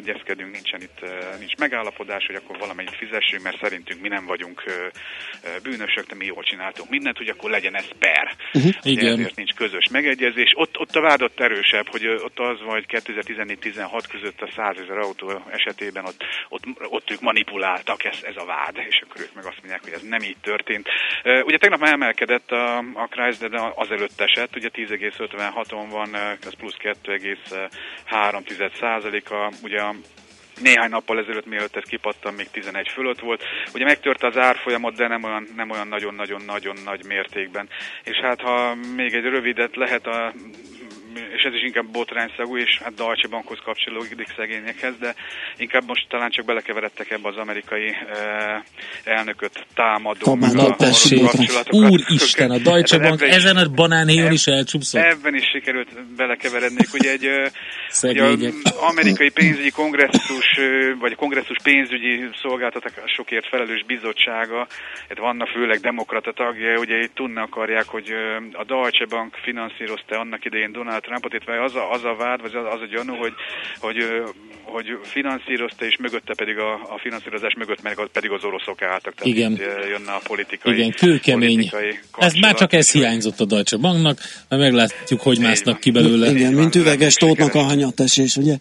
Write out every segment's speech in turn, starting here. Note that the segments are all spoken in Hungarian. egyezkedünk, nincs megállapodás, hogy akkor valamennyit fizessünk, mert szerintünk mi nem vagyunk bűnösök, de mi jól csináltunk mindent, hogy akkor legyen ez per. Igen. Ezért nincs közös megegyezés. Ott a vád erősebb, hogy ott az van, hogy 2014-16 között a 100 000 autó esetében ott ők manipuláltak, ez a vád, és akkor ők meg azt mondják, hogy ez nem így történt. Ugye tegnap már emelkedett a Chrysler, de azelőtt esett, ugye 10,56-on van, ez plusz 2,3%, ugye néhány nappal ezelőtt, mielőtt ez kipattam, még 11 fölött volt. Ugye megtört az árfolyamot, de nem olyan nagyon-nagyon-nagyon nagy mértékben. És hát ha még egy rövidet lehet és ez is inkább botrányszagú, és hát Deutsche Bankhoz kapcsolódik szegényekhez, de inkább most talán csak belekeveredtek ebbe az amerikai elnököt támadó kapcsolatokat. Úristen, a Deutsche Bank ezen a banánhéjon is elcsúszott. Ebben is sikerült belekeveredni. Ugye egy amerikai pénzügyi kongresszus, vagy kongresszus pénzügyi szolgáltatásokért felelős bizottsága, itt vannak főleg demokrata tagjai, ugye itt tudni akarják, hogy a Deutsche Bank finanszírozta annak idején Donald Trumpot, itt az a vád, vagy az a gyanú, hogy finanszírozta, és mögötte pedig a finanszírozás mögött meg pedig az oroszok álltak. Tehát igen. Jönne a politikai. Igen, kőkemény. Ez már csak ez hiányzott a Deutsche Banknak, mert meglátjuk, hogy másznak ki belőle. Igen, mint üveges tótnak a hanyatesés, ugye?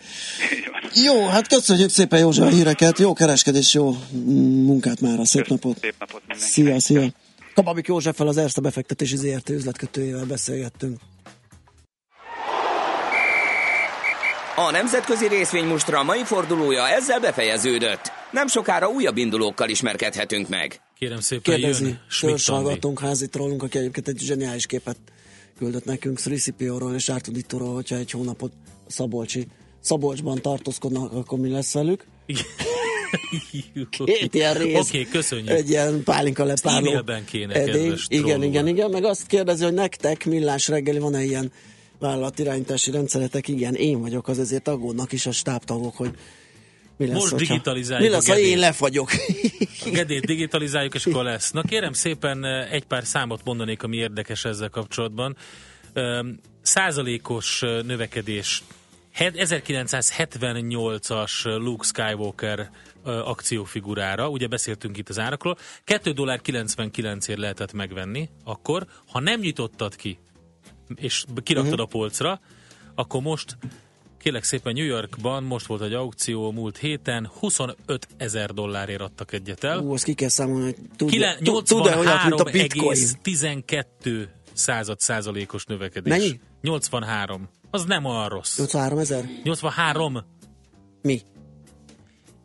Jó, hát köszönjük szépen, József, a híreket, jó kereskedés, jó munkát mára, szép napot. Szép napot mindenki. Szia. Kababik Józseffel, az Erste Befektetési ZRT üzletkötőjével beszélgettünk. A nemzetközi részvénymustra mai fordulója ezzel befejeződött. Nem sokára újabb indulókkal ismerkedhetünk meg. Kérem szépen, jön Schmidt-Tandi. Házi trollunk, aki egyébként egy zseniális képet küldött nekünk Szricipióról és Ártudittóról, hogyha egy hónapot Szabolcsban tartózkodnak, akkor mi lesz velük? Két ilyen rész. Oké, köszönjük. Egy ilyen pálinka lepárló. Élben kéne, kedves trolló. Igen. Meg azt kérdezi, hogy nektek Millás reggeli van-e ilyen vállalatirányítási rendszeretek? Igen, én vagyok, az ezért aggódnak is a stábtagok, hogy mi lesz, most digitalizáljuk. Mi lesz, ha én lefagyok? A Gedét digitalizáljuk, és akkor lesz. Na kérem szépen, egy pár számot mondanék, ami érdekes ezzel kapcsolatban. 100%-os növekedés. 1978-as Luke Skywalker akciófigurára, ugye beszéltünk itt az árakról, $2.99-ért lehetett megvenni, akkor, ha nem nyitottad ki, és kiraktad a polcra, akkor most, kérlek szépen, New Yorkban most volt egy aukció múlt héten, $25,000 adtak egyet el. Azt ki kell számolni, hogy tudja, hogy hát, mint a bitcoin. 83,12%-os növekedés. Mennyi? 83. Az nem olyan rossz. 83 ezer? Mi?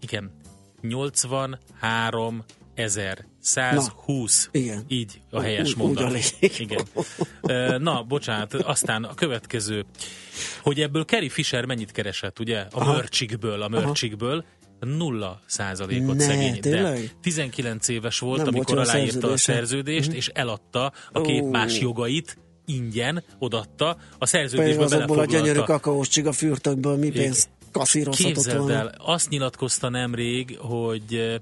Igen. 83,120. Igen. Így a helyes mondat. Igen. Na, bocsánat, aztán a következő, hogy ebből Carrie Fisher mennyit keresett, ugye? A mörcsikből 0%-ot szegény. De 19 éves volt, nem amikor aláírta a szerződést, és eladta a két más jogait, ingyen odatta, a szerződésben belefoglalta. Pedig a gyönyörű kakaós csiga fürtökből mi pénzt kaszírozhatott volna. Képzeld el, azt nyilatkozta nemrég, hogy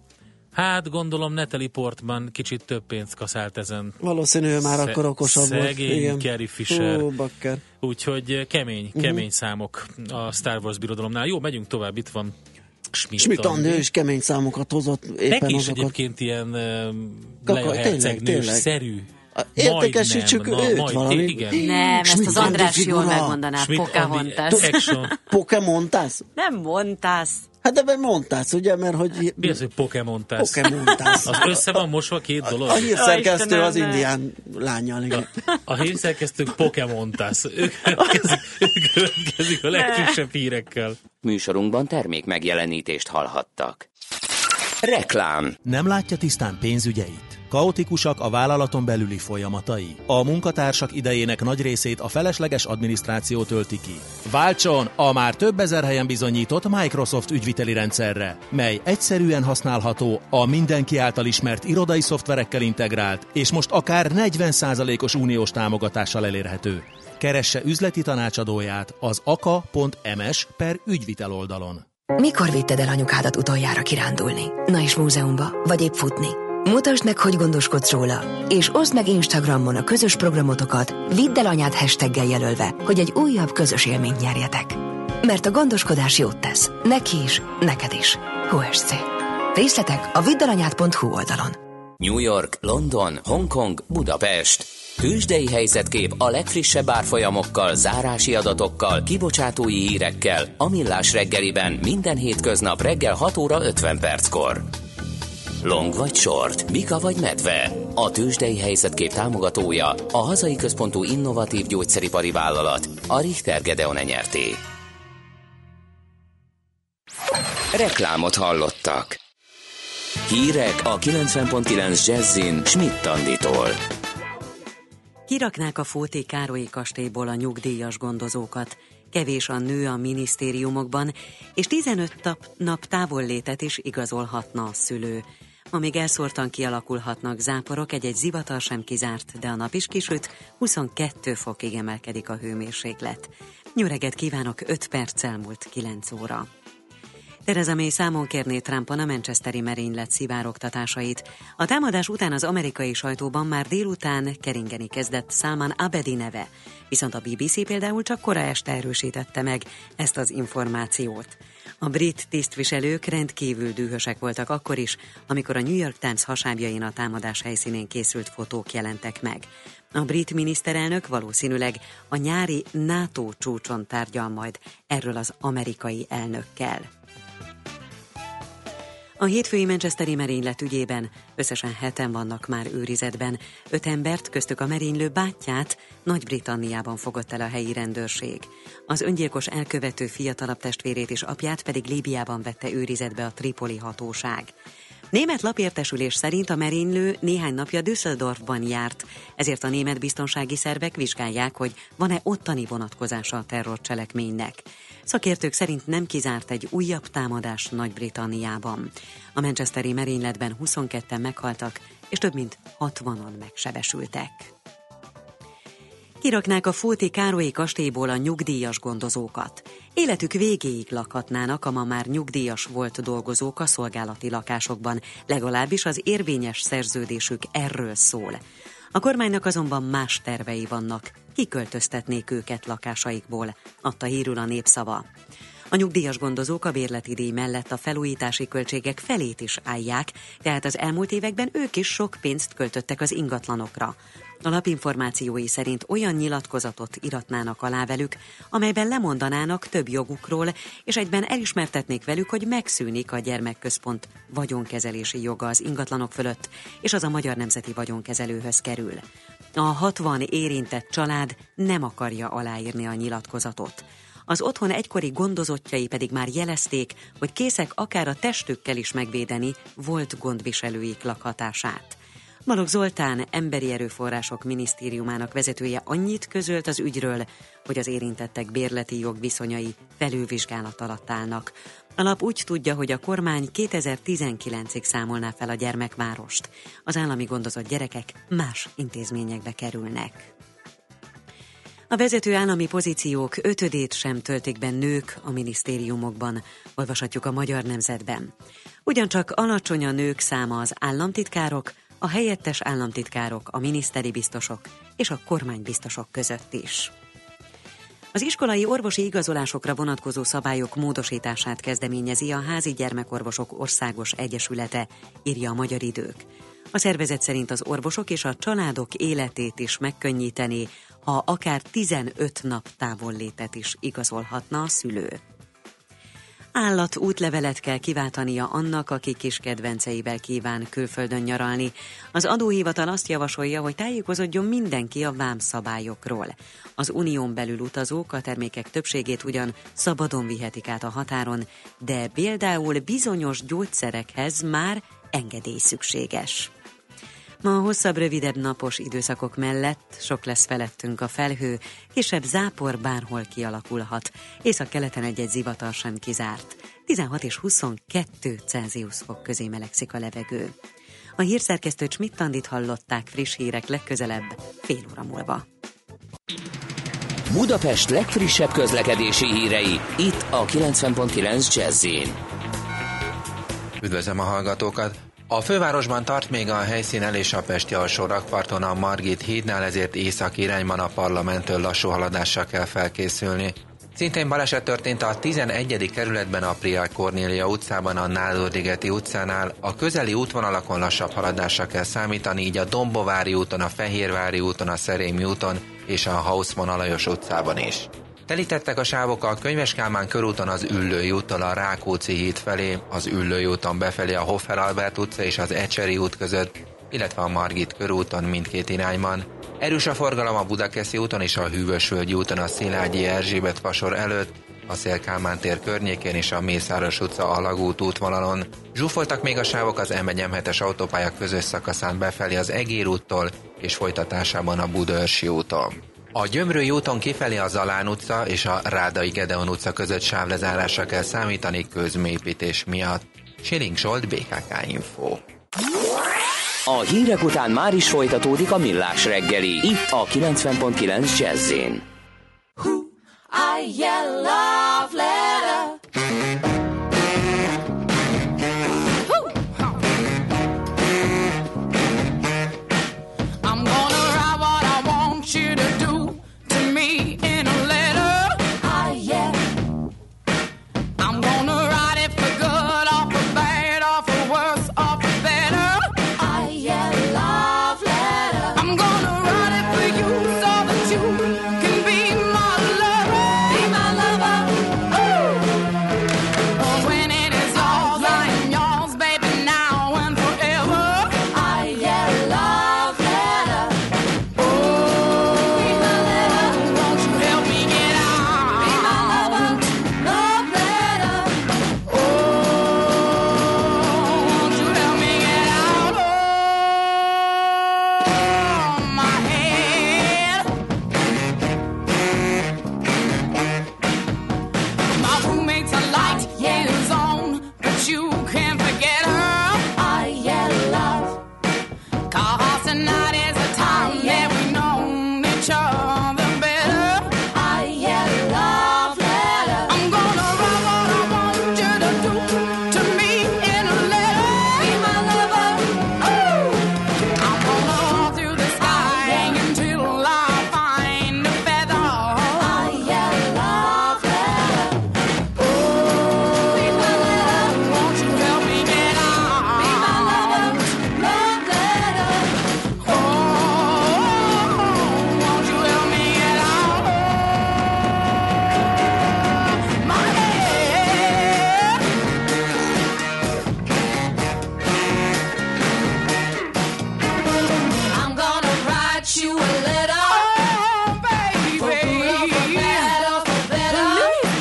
hát gondolom Natalie Portman kicsit több pénzt kaszált ezen. Valószínű, már akkor okosabb volt. Szegény Carrie Fisher. Úgyhogy kemény számok a Star Wars birodalomnál. Jó, megyünk tovább, itt van Schmidt-Tandi is kemény számokat hozott. Neki is egyébként ilyen Leia hercegnős-szerű. Értékesítsük őt valami. Nem, ezt az András jól megmondaná. Pokemon-tász? Nem mondtász. Hát ebben mondtász, ugye, mert hogy... Mi az, hogy Pokemon-tász? Az össze van mosva két dolog. A hírszerkesztő az indián lányjal. A hírszerkesztők Pokemon-tász. Ők következik a legfrissebb hírekkel. Műsorunkban termék megjelenítést hallhattak. Reklám. Nem látja tisztán pénzügyeit? Kaotikusak a vállalaton belüli folyamatai. A munkatársak idejének nagy részét a felesleges adminisztráció tölti ki. Váltson a már több ezer helyen bizonyított Microsoft ügyviteli rendszerre, mely egyszerűen használható, a mindenki által ismert irodai szoftverekkel integrált, és most akár 40%-os uniós támogatással elérhető. Keresse üzleti tanácsadóját az aka.ms/ügyvitel oldalon. Mikor vitted el anyukádat utoljára kirándulni? Na és múzeumba, vagy épp futni? Mutasd meg, hogy gondoskodsz róla, és oszd meg Instagramon a közös programotokat, vidd el anyád hashtaggel jelölve, hogy egy újabb közös élményt nyerjetek. Mert a gondoskodás jót tesz. Neki is, neked is. QSC. Részletek a viddalanyád.hu oldalon. New York, London, Hongkong, Budapest. Tőzsdei helyzetkép a legfrissebb árfolyamokkal, zárási adatokkal, kibocsátói hírekkel a Millás reggeliben minden hétköznap reggel 6 óra 50 perckor. Long vagy short, bika vagy medve. A tőzsdei helyzetkép támogatója a hazai központú innovatív gyógyszeripari vállalat, a Richter Gedeon nyerté. Reklámot hallottak. Hírek a 90.9 Jazzin Schmidt Anditól. Kiraknák a Fóti Károlyi kastélyból a nyugdíjas gondozókat. Kevés a nő a minisztériumokban, és 15 nap távollétet is igazolhatna a szülő. Amíg elszórtan kialakulhatnak záporok, egy-egy zivatar sem kizárt, de a nap is kisüt, 22 fokig emelkedik a hőmérséklet. Jó reggelt kívánok, 5 perccel múlt 9 óra. Theresa May számon kérné Trumpon a manchesteri merénylet szivárogtatásait. A támadás után az amerikai sajtóban már délután keringeni kezdett Salman Abedi neve, viszont a BBC például csak kora este erősítette meg ezt az információt. A brit tisztviselők rendkívül dühösek voltak akkor is, amikor a New York Times hasábjain a támadás helyszínén készült fotók jelentek meg. A brit miniszterelnök valószínűleg a nyári NATO csúcson tárgyal majd erről az amerikai elnökkel. A hétfői manchesteri merénylet ügyében összesen 7-en vannak már őrizetben. 5 embert, köztük a merénylő bátyját Nagy-Britanniában fogott el a helyi rendőrség. Az öngyilkos elkövető fiatalabb testvérét és apját pedig Líbiában vette őrizetbe a Tripoli hatóság. Német lapértesülés szerint a merénylő néhány napja Düsseldorfban járt, ezért a német biztonsági szervek vizsgálják, hogy van-e ottani vonatkozása a terrorcselekménynek. Szakértők szerint nem kizárt egy újabb támadás Nagy-Britanniában. A manchesteri merényletben 22-en meghaltak, és több mint 60-an megsebesültek. Kiraknák a Fóti Károlyi kastélyból a nyugdíjas gondozókat. Életük végéig lakhatnának a ma már nyugdíjas volt dolgozók a szolgálati lakásokban, legalábbis az érvényes szerződésük erről szól. A kormánynak azonban más tervei vannak, kiköltöztetnék őket lakásaikból, adta hírül a Népszava. A nyugdíjas gondozók a bérleti díj mellett a felújítási költségek felét is állják, tehát az elmúlt években ők is sok pénzt költöttek az ingatlanokra. A lap információi szerint olyan nyilatkozatot iratnának alá velük, amelyben lemondanának több jogukról, és egyben elismertetnék velük, hogy megszűnik a gyermekközpont vagyonkezelési joga az ingatlanok fölött, és az a Magyar Nemzeti Vagyonkezelőhöz kerül. A 60 érintett család nem akarja aláírni a nyilatkozatot. Az otthon egykori gondozottjai pedig már jelezték, hogy készek akár a testükkel is megvédeni volt gondviselőik lakhatását. Balogh Zoltán, Emberi Erőforrások Minisztériumának vezetője annyit közölt az ügyről, hogy az érintettek bérleti jogviszonyai felülvizsgálat alatt állnak. A lap úgy tudja, hogy a kormány 2019-ig számolná fel a gyermekvárost. Az állami gondozott gyerekek más intézményekbe kerülnek. A vezető állami pozíciók 5-ét sem töltik be nők a minisztériumokban, olvashatjuk a Magyar Nemzetben. Ugyancsak alacsony a nők száma az államtitkárok, a helyettes államtitkárok, a miniszteri biztosok és a kormánybiztosok között is. Az iskolai orvosi igazolásokra vonatkozó szabályok módosítását kezdeményezi a Házi Gyermekorvosok Országos Egyesülete, írja a Magyar Idők. A szervezet szerint az orvosok és a családok életét is megkönnyíteni, ha akár 15 nap távollétet is igazolhatna a szülő. Állat útlevelet kell kiváltania annak, aki kis kedvenceivel kíván külföldön nyaralni. Az adóhivatal azt javasolja, hogy tájékozódjon mindenki a vámszabályokról. Az unión belül utazók a termékek többségét ugyan szabadon vihetik át a határon, de például bizonyos gyógyszerekhez már engedély szükséges. Ma a hosszabb, rövidebb napos időszakok mellett sok lesz felettünk a felhő, kisebb zápor bárhol kialakulhat. Északkeleten egy-egy zivatar sem kizárt. 16 és 22 Celsius fok közé melegszik a levegő. A hírszerkesztő Schmidt Andit hallották, friss hírek legközelebb, fél óra múlva. Budapest legfrissebb közlekedési hírei, itt a 90.9 Jazz-én. Üdvözlöm a hallgatókat! A fővárosban tart még a helyszínen és a Pesti alsó rakparton a Margit hídnál, ezért északi irányban a Parlamenttől lassú haladással kell felkészülni. Szintén baleset történt a 11. kerületben a Priaj Kornélia utcában a Nádordigeti utcánál. A közeli útvonalakon lassabb haladásra kell számítani, így a Dombovári úton, a Fehérvári úton, a Szerémi úton és a Haussmann Alajos utcában is. Telítettek a sávok a Könyves Kálmán körúton az Üllői úttal a Rákóczi híd felé, az Üllői úton befelé a Hoffer Albert utca és az Ecseri út között, illetve a Margit körúton mindkét irányban. Erős a forgalom a Budakeszi úton és a Hűvösvölgyi úton a Szilágyi Erzsébet fasor előtt, a Széll Kálmán tér környékén és a Mészáros utca Alagút útvonalon. Zsúfoltak még a sávok az M1-M7-es autópálya közös szakaszán befelé az Egér úttól és folytatásában a Budaörsi úton. A Gyömrői úton kifelé a Zalán utca és a Rádai Gedeon utca között sávlezárásra kell számítani közműépítés miatt. Siling Zsolt, BKK Info. A hírek után már is folytatódik a Millás reggeli, itt a 90.9 Jazz-én. Who I yell love letter. I'm gonna write what I want you to do to me in a letter. I yell. I'm gonna write it for good or for bad or for worse or for better. I'm gonna write it for you so that you can be my lover, ooh. Oh, when it is yours, I am yours, baby, now and forever. I get a love letter, oh, be my letter. Won't you help me get out? Be my lover, love letter, oh, won't you help me get out? Oh. My head. My roommate's a light in the zone, but you can't forget her. I yell love. Cause tonight is the time that we know each other better. I yell love letter. I'm gonna write what I want you to do to me in a letter. Be my lover, ooh. I'm gonna walk through the sky until I find a feather. I yell love letter. Oh, be my letter. Won't you help me get out? Be my lover, love letter. Oh, won't you help me get out? Oh, my head. I'm gonna write you a letter. Oh, baby, for good or for bad or for better.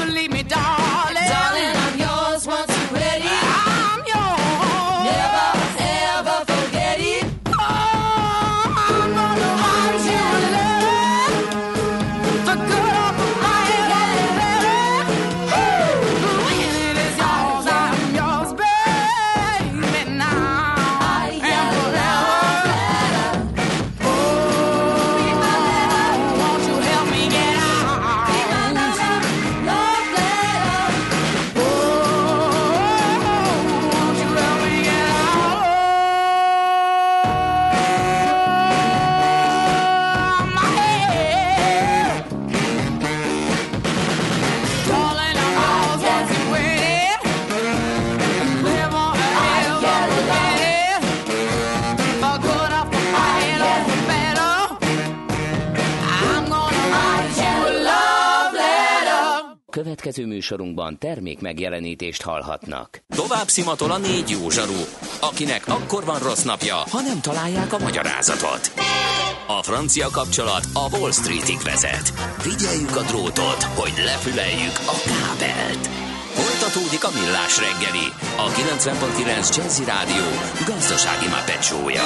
Believe me, darling. Darling, I'm yours once you're ready. I'm yours. Never ever forget it. Oh, I'm gonna write you a letter. For good or for bad or for better. Ooh, when it is yours, I'm yours, baby, now. I am forever. Won't you help me get out? Be my lover, love letter. Oh, won't you help me get out? My head. Darling, I'm yours once you're ready. Never ever forget it. For good or for bad or for better. I'm gonna write you a love letter. Következő műsorunkban termék megjelenítést hallhatnak. Tovább szimatol a négy jó zsaru, akinek akkor van rossz napja, ha nem találják a magyarázatot. A francia kapcsolat a Wall Streetig vezet. Figyeljük a drótot, hogy lefüleljük a kábelt. Folytatódik a Millás reggeli, a 90.9 Jazzy Rádió gazdasági mapetsója.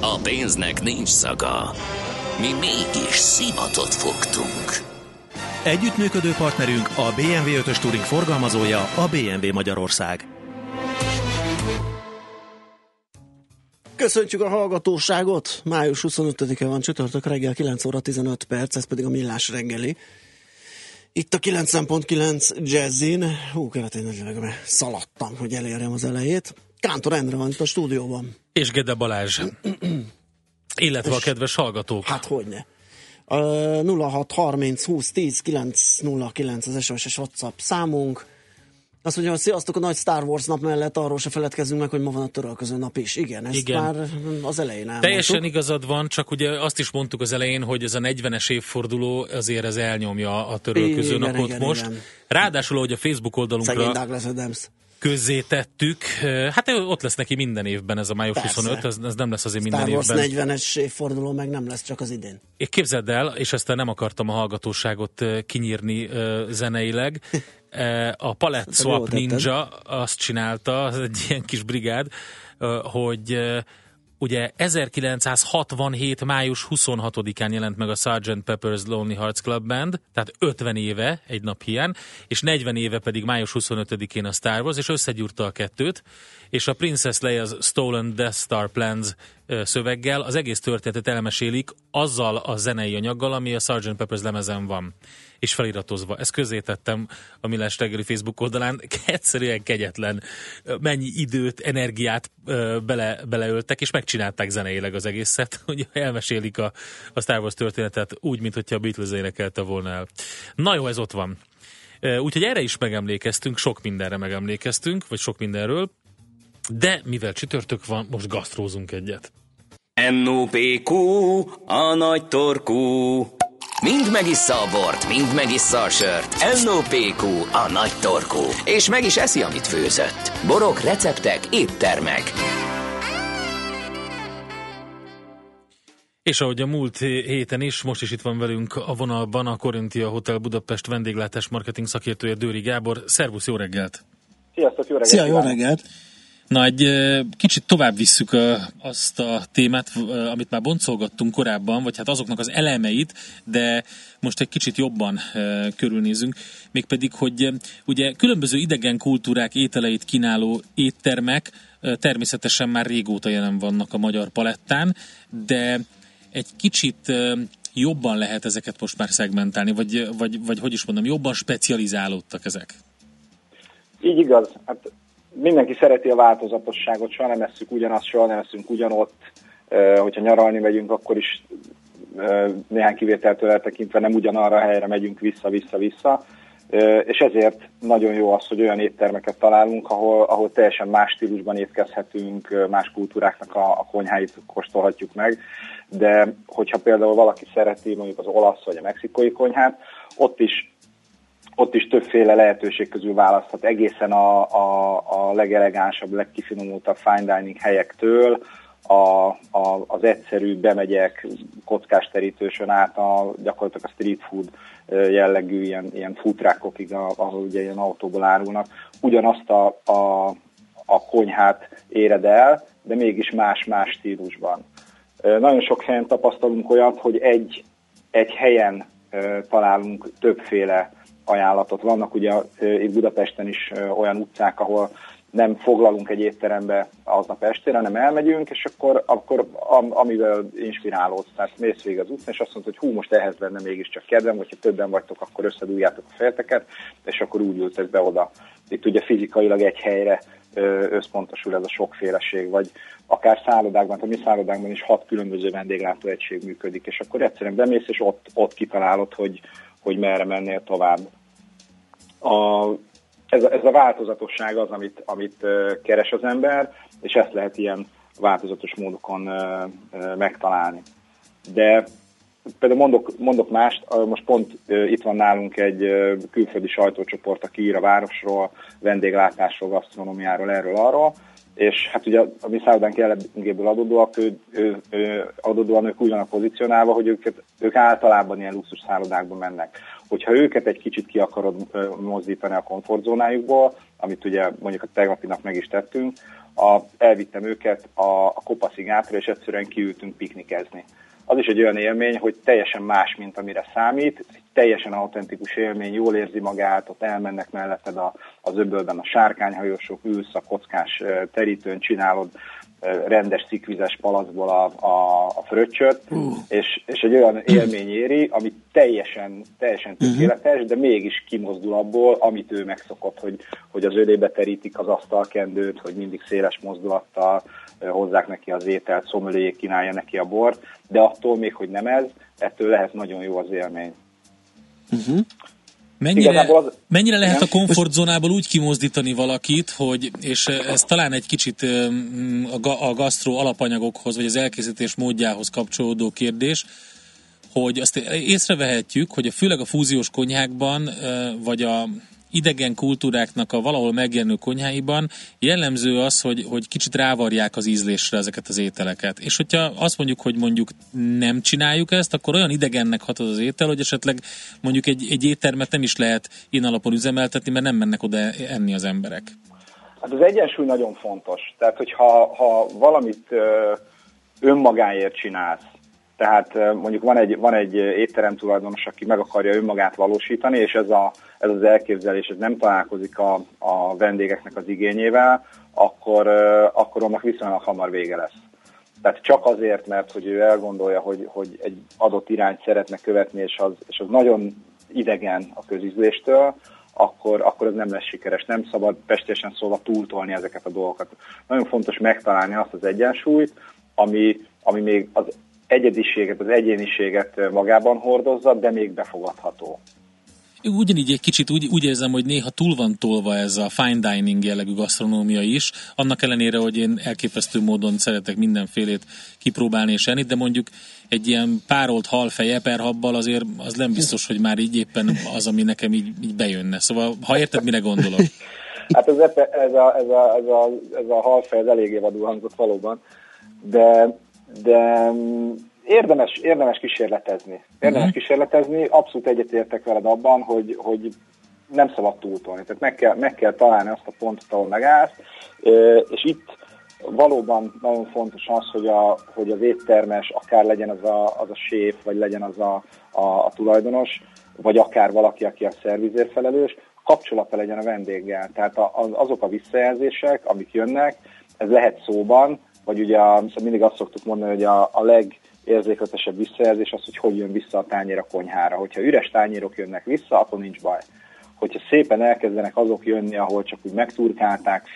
A pénznek nincs szaga. Mi mégis szimatot fogtunk. Együttműködő partnerünk a BMW 5-ös Touring forgalmazója, a BMW Magyarország. Köszöntjük a hallgatóságot! Május 25-e van, csütörtök reggel 9 óra 15 perc, ez pedig a Millás reggeli. Itt a 9.9 Jazzin. Hú, követ én nagy levegőbe szaladtam, hogy elérjem az elejét. Kántor Endre van itt a stúdióban. És Gede Balázs. Illetve a kedves hallgatók. Hát hogyne. 0630 20 10 909 az SMS és WhatsApp számunk. Azt mondja, hogy sziasztok, a nagy Star Wars nap mellett arról se feledkezzünk meg, hogy ma van a törölköző nap is. Igen, ezt igen, már az elején elmondtuk. Teljesen igazad van, csak ugye azt is mondtuk az elején, hogy ez a 40-es évforduló azért ez elnyomja a törölköző igen, napot igen, most. Igen. Ráadásul, hogy a Facebook oldalunkra közzétettük, hát ott lesz neki minden évben ez a május persze. 25, ez nem lesz azért Star minden Wars évben. 40-es évforduló meg nem lesz csak az idén. Én képzeld el, és ezt nem akartam a hallgatóságot kinyírni zeneileg, a Palette Swap Ninja azt csinálta, az egy ilyen kis brigád, hogy ugye 1967. május 26-án jelent meg a Sgt. Pepper's Lonely Hearts Club Band, tehát 50 éve egy nap hiány, és 40 éve pedig május 25-én a Star Wars, és összegyúrta a kettőt, és a Princess Leia's Stolen Death Star Plans szöveggel az egész történetet elmesélik azzal a zenei anyaggal, ami a Sgt. Pepper's lemezen van, és feliratozva. Ezt közzétettem a Millásreggeli Facebook oldalán. Egyszerűen kegyetlen. Mennyi időt, energiát beleöltek, és megcsinálták zeneileg az egészet, hogy elmesélik a Star Wars történetet úgy, mint hogyha a Beatles énekelte volna el. Na jó, ez ott van. Úgyhogy erre is megemlékeztünk, sok mindenre megemlékeztünk, vagy sok mindenről, de mivel csütörtök van, most gasztrózunk egyet. NOPQ, a nagy torkú. Mind megissza a bort, mind megissza a sört. NOPQ, a nagy torkú. És meg is eszi, amit főzött. Borok, receptek, éttermek. És ahogy a múlt héten is, most is itt van velünk a vonalban a Corinthia Hotel Budapest vendéglátás marketing szakértője Dőri Gábor. Szervusz, jó reggelt! Sziasztok, jó reggelt! Szia, jó reggelt! Na, egy kicsit tovább visszük azt a témát, amit már boncolgattunk korábban, vagy hát azoknak az elemeit, de most egy kicsit jobban körülnézünk. Mégpedig, hogy ugye különböző idegen kultúrák ételeit kínáló éttermek természetesen már régóta jelen vannak a magyar palettán, de egy kicsit jobban lehet ezeket most már szegmentálni, vagy hogy is mondom, jobban specializálódtak ezek. Így igaz, hát mindenki szereti a változatosságot, soha nem eszünk ugyanazt, soha nem eszünk ugyanott. Hogyha nyaralni megyünk, akkor is néhány kivételtől eltekintve nem ugyanarra a helyre megyünk vissza. És ezért nagyon jó az, hogy olyan éttermeket találunk, ahol teljesen más stílusban étkezhetünk, más kultúráknak a konyháit kóstolhatjuk meg. De hogyha például valaki szereti mondjuk az olasz vagy a mexikói konyhát, ott is többféle lehetőség közül választhat, egészen a legelegánsabb, legkifinomultabb fine dining helyektől, az egyszerű bemegyek kockás terítősön át gyakorlatilag a street food jellegű ilyen futrákokig, ahol ugye ilyen autóból árulnak. Ugyanazt a konyhát éred el, de mégis más-más stílusban. Nagyon sok helyen tapasztalunk olyat, hogy egy helyen találunk többféle ajánlatot. Vannak ugye itt Budapesten is olyan utcák, ahol nem foglalunk egy étterembe aznap estére, hanem elmegyünk, és akkor amivel inspirálódsz. Tehát mész végig az utcán, és azt mondod, hogy most ehhez lenne mégiscsak kedvem, hogyha többen vagytok, akkor összedújjátok a fejeteket, és akkor úgy ültök be oda. Itt ugye fizikailag egy helyre összpontosul ez a sokféleség, vagy akár szállodákban, a mi szállodákban is 6 különböző vendéglátóegység működik, és akkor egyszerűen bemész, és ott kitalálod, hogy merre mennél tovább. Ez a változatosság az, amit keres az ember, és ezt lehet ilyen változatos módokon megtalálni. De például mondok mást, most pont itt van nálunk egy külföldi sajtócsoport, aki ír a városról, vendéglátásról, gasztronómiáról, erről-arról, és hát ugye a mi szállodánk jellegéből adódóan ők úgy vannak pozícionálva, hogy ők általában ilyen luxus szállodákba mennek. Hogyha őket egy kicsit ki akarod mozdítani a komfortzónájukból, amit ugye mondjuk a tegnapi nap meg is tettünk, elvittem őket a Kopa-szigátra, és egyszerűen kiültünk piknikezni. Az is egy olyan élmény, hogy teljesen más, mint amire számít, egy teljesen autentikus élmény, jól érzi magát, ott elmennek melletted az öbölben a sárkányhajósok, ülsz a kockás terítőn, csinálod rendes cikvizes palacból a fröccsöt, és egy olyan élmény éri, ami teljesen tökéletes, de mégis kimozdul abból, amit ő megszokott, hogy az ölébe terítik az asztalkendőt, hogy mindig széles mozdulattal hozzák neki az ételt, szomöléjék kínálja neki a bort, de attól még, hogy nem ez, ettől lehet nagyon jó az élmény. Mennyire lehet a komfortzónából úgy kimozdítani valakit, hogy, és ez talán egy kicsit a gasztró alapanyagokhoz, vagy az elkészítés módjához kapcsolódó kérdés, hogy azt észrevehetjük, hogy főleg a fúziós konyhákban, vagy a idegen kultúráknak a valahol megjelenő konyháiban jellemző az, hogy kicsit rávarják az ízlésre ezeket az ételeket. És hogyha azt mondjuk, hogy mondjuk nem csináljuk ezt, akkor olyan idegennek hat az étel, hogy esetleg mondjuk egy éttermet nem is lehet ilyen alapon üzemeltetni, mert nem mennek oda enni az emberek. Hát az egyensúly nagyon fontos. Tehát, hogyha valamit önmagáért csinálsz, tehát mondjuk van egy étterem tulajdonos, aki meg akarja önmagát valósítani, és ez az elképzelés ez nem találkozik a vendégeknek az igényével, akkor annak viszonylag hamar vége lesz. Tehát csak azért, mert hogy ő elgondolja, hogy egy adott irányt szeretne követni, és az nagyon idegen a közízléstől, akkor ez nem lesz sikeres. Nem szabad pestésen szólva túltolni ezeket a dolgokat. Nagyon fontos megtalálni azt az egyensúlyt, ami még az egyediséget, az egyéniséget magában hordozza, de még befogadható. Ugyanígy egy kicsit úgy érzem, hogy néha túl van tolva ez a fine dining jellegű gasztronómia is, annak ellenére, hogy én elképesztő módon szeretek mindenfélét kipróbálni és enni, de mondjuk egy ilyen párolt halfej eperhabbal azért az nem biztos, hogy már így éppen az, ami nekem így bejönne. Szóval, ha érted, mire gondolok? Hát ez a halfej, ez eléggé vadul hangzott valóban, de érdemes kísérletezni. Abszolút egyetértek veled abban, hogy nem szabad túltolni. Tehát meg kell találni azt a pontot, ahol megállsz, és itt valóban nagyon fontos az, hogy az éttermes, akár legyen az a séf, vagy legyen az a tulajdonos, vagy akár valaki, aki a szervizért felelős, kapcsolata legyen a vendéggel. Tehát azok a visszajelzések, amik jönnek, ez lehet szóban, vagy ugye mindig azt szoktuk mondani, hogy a legérzékletesebb visszajelzés az, hogy jön vissza a tányér a konyhára. Hogyha üres tányérok jönnek vissza, akkor nincs baj. Hogyha szépen elkezdenek azok jönni, ahol csak úgy megturkálták,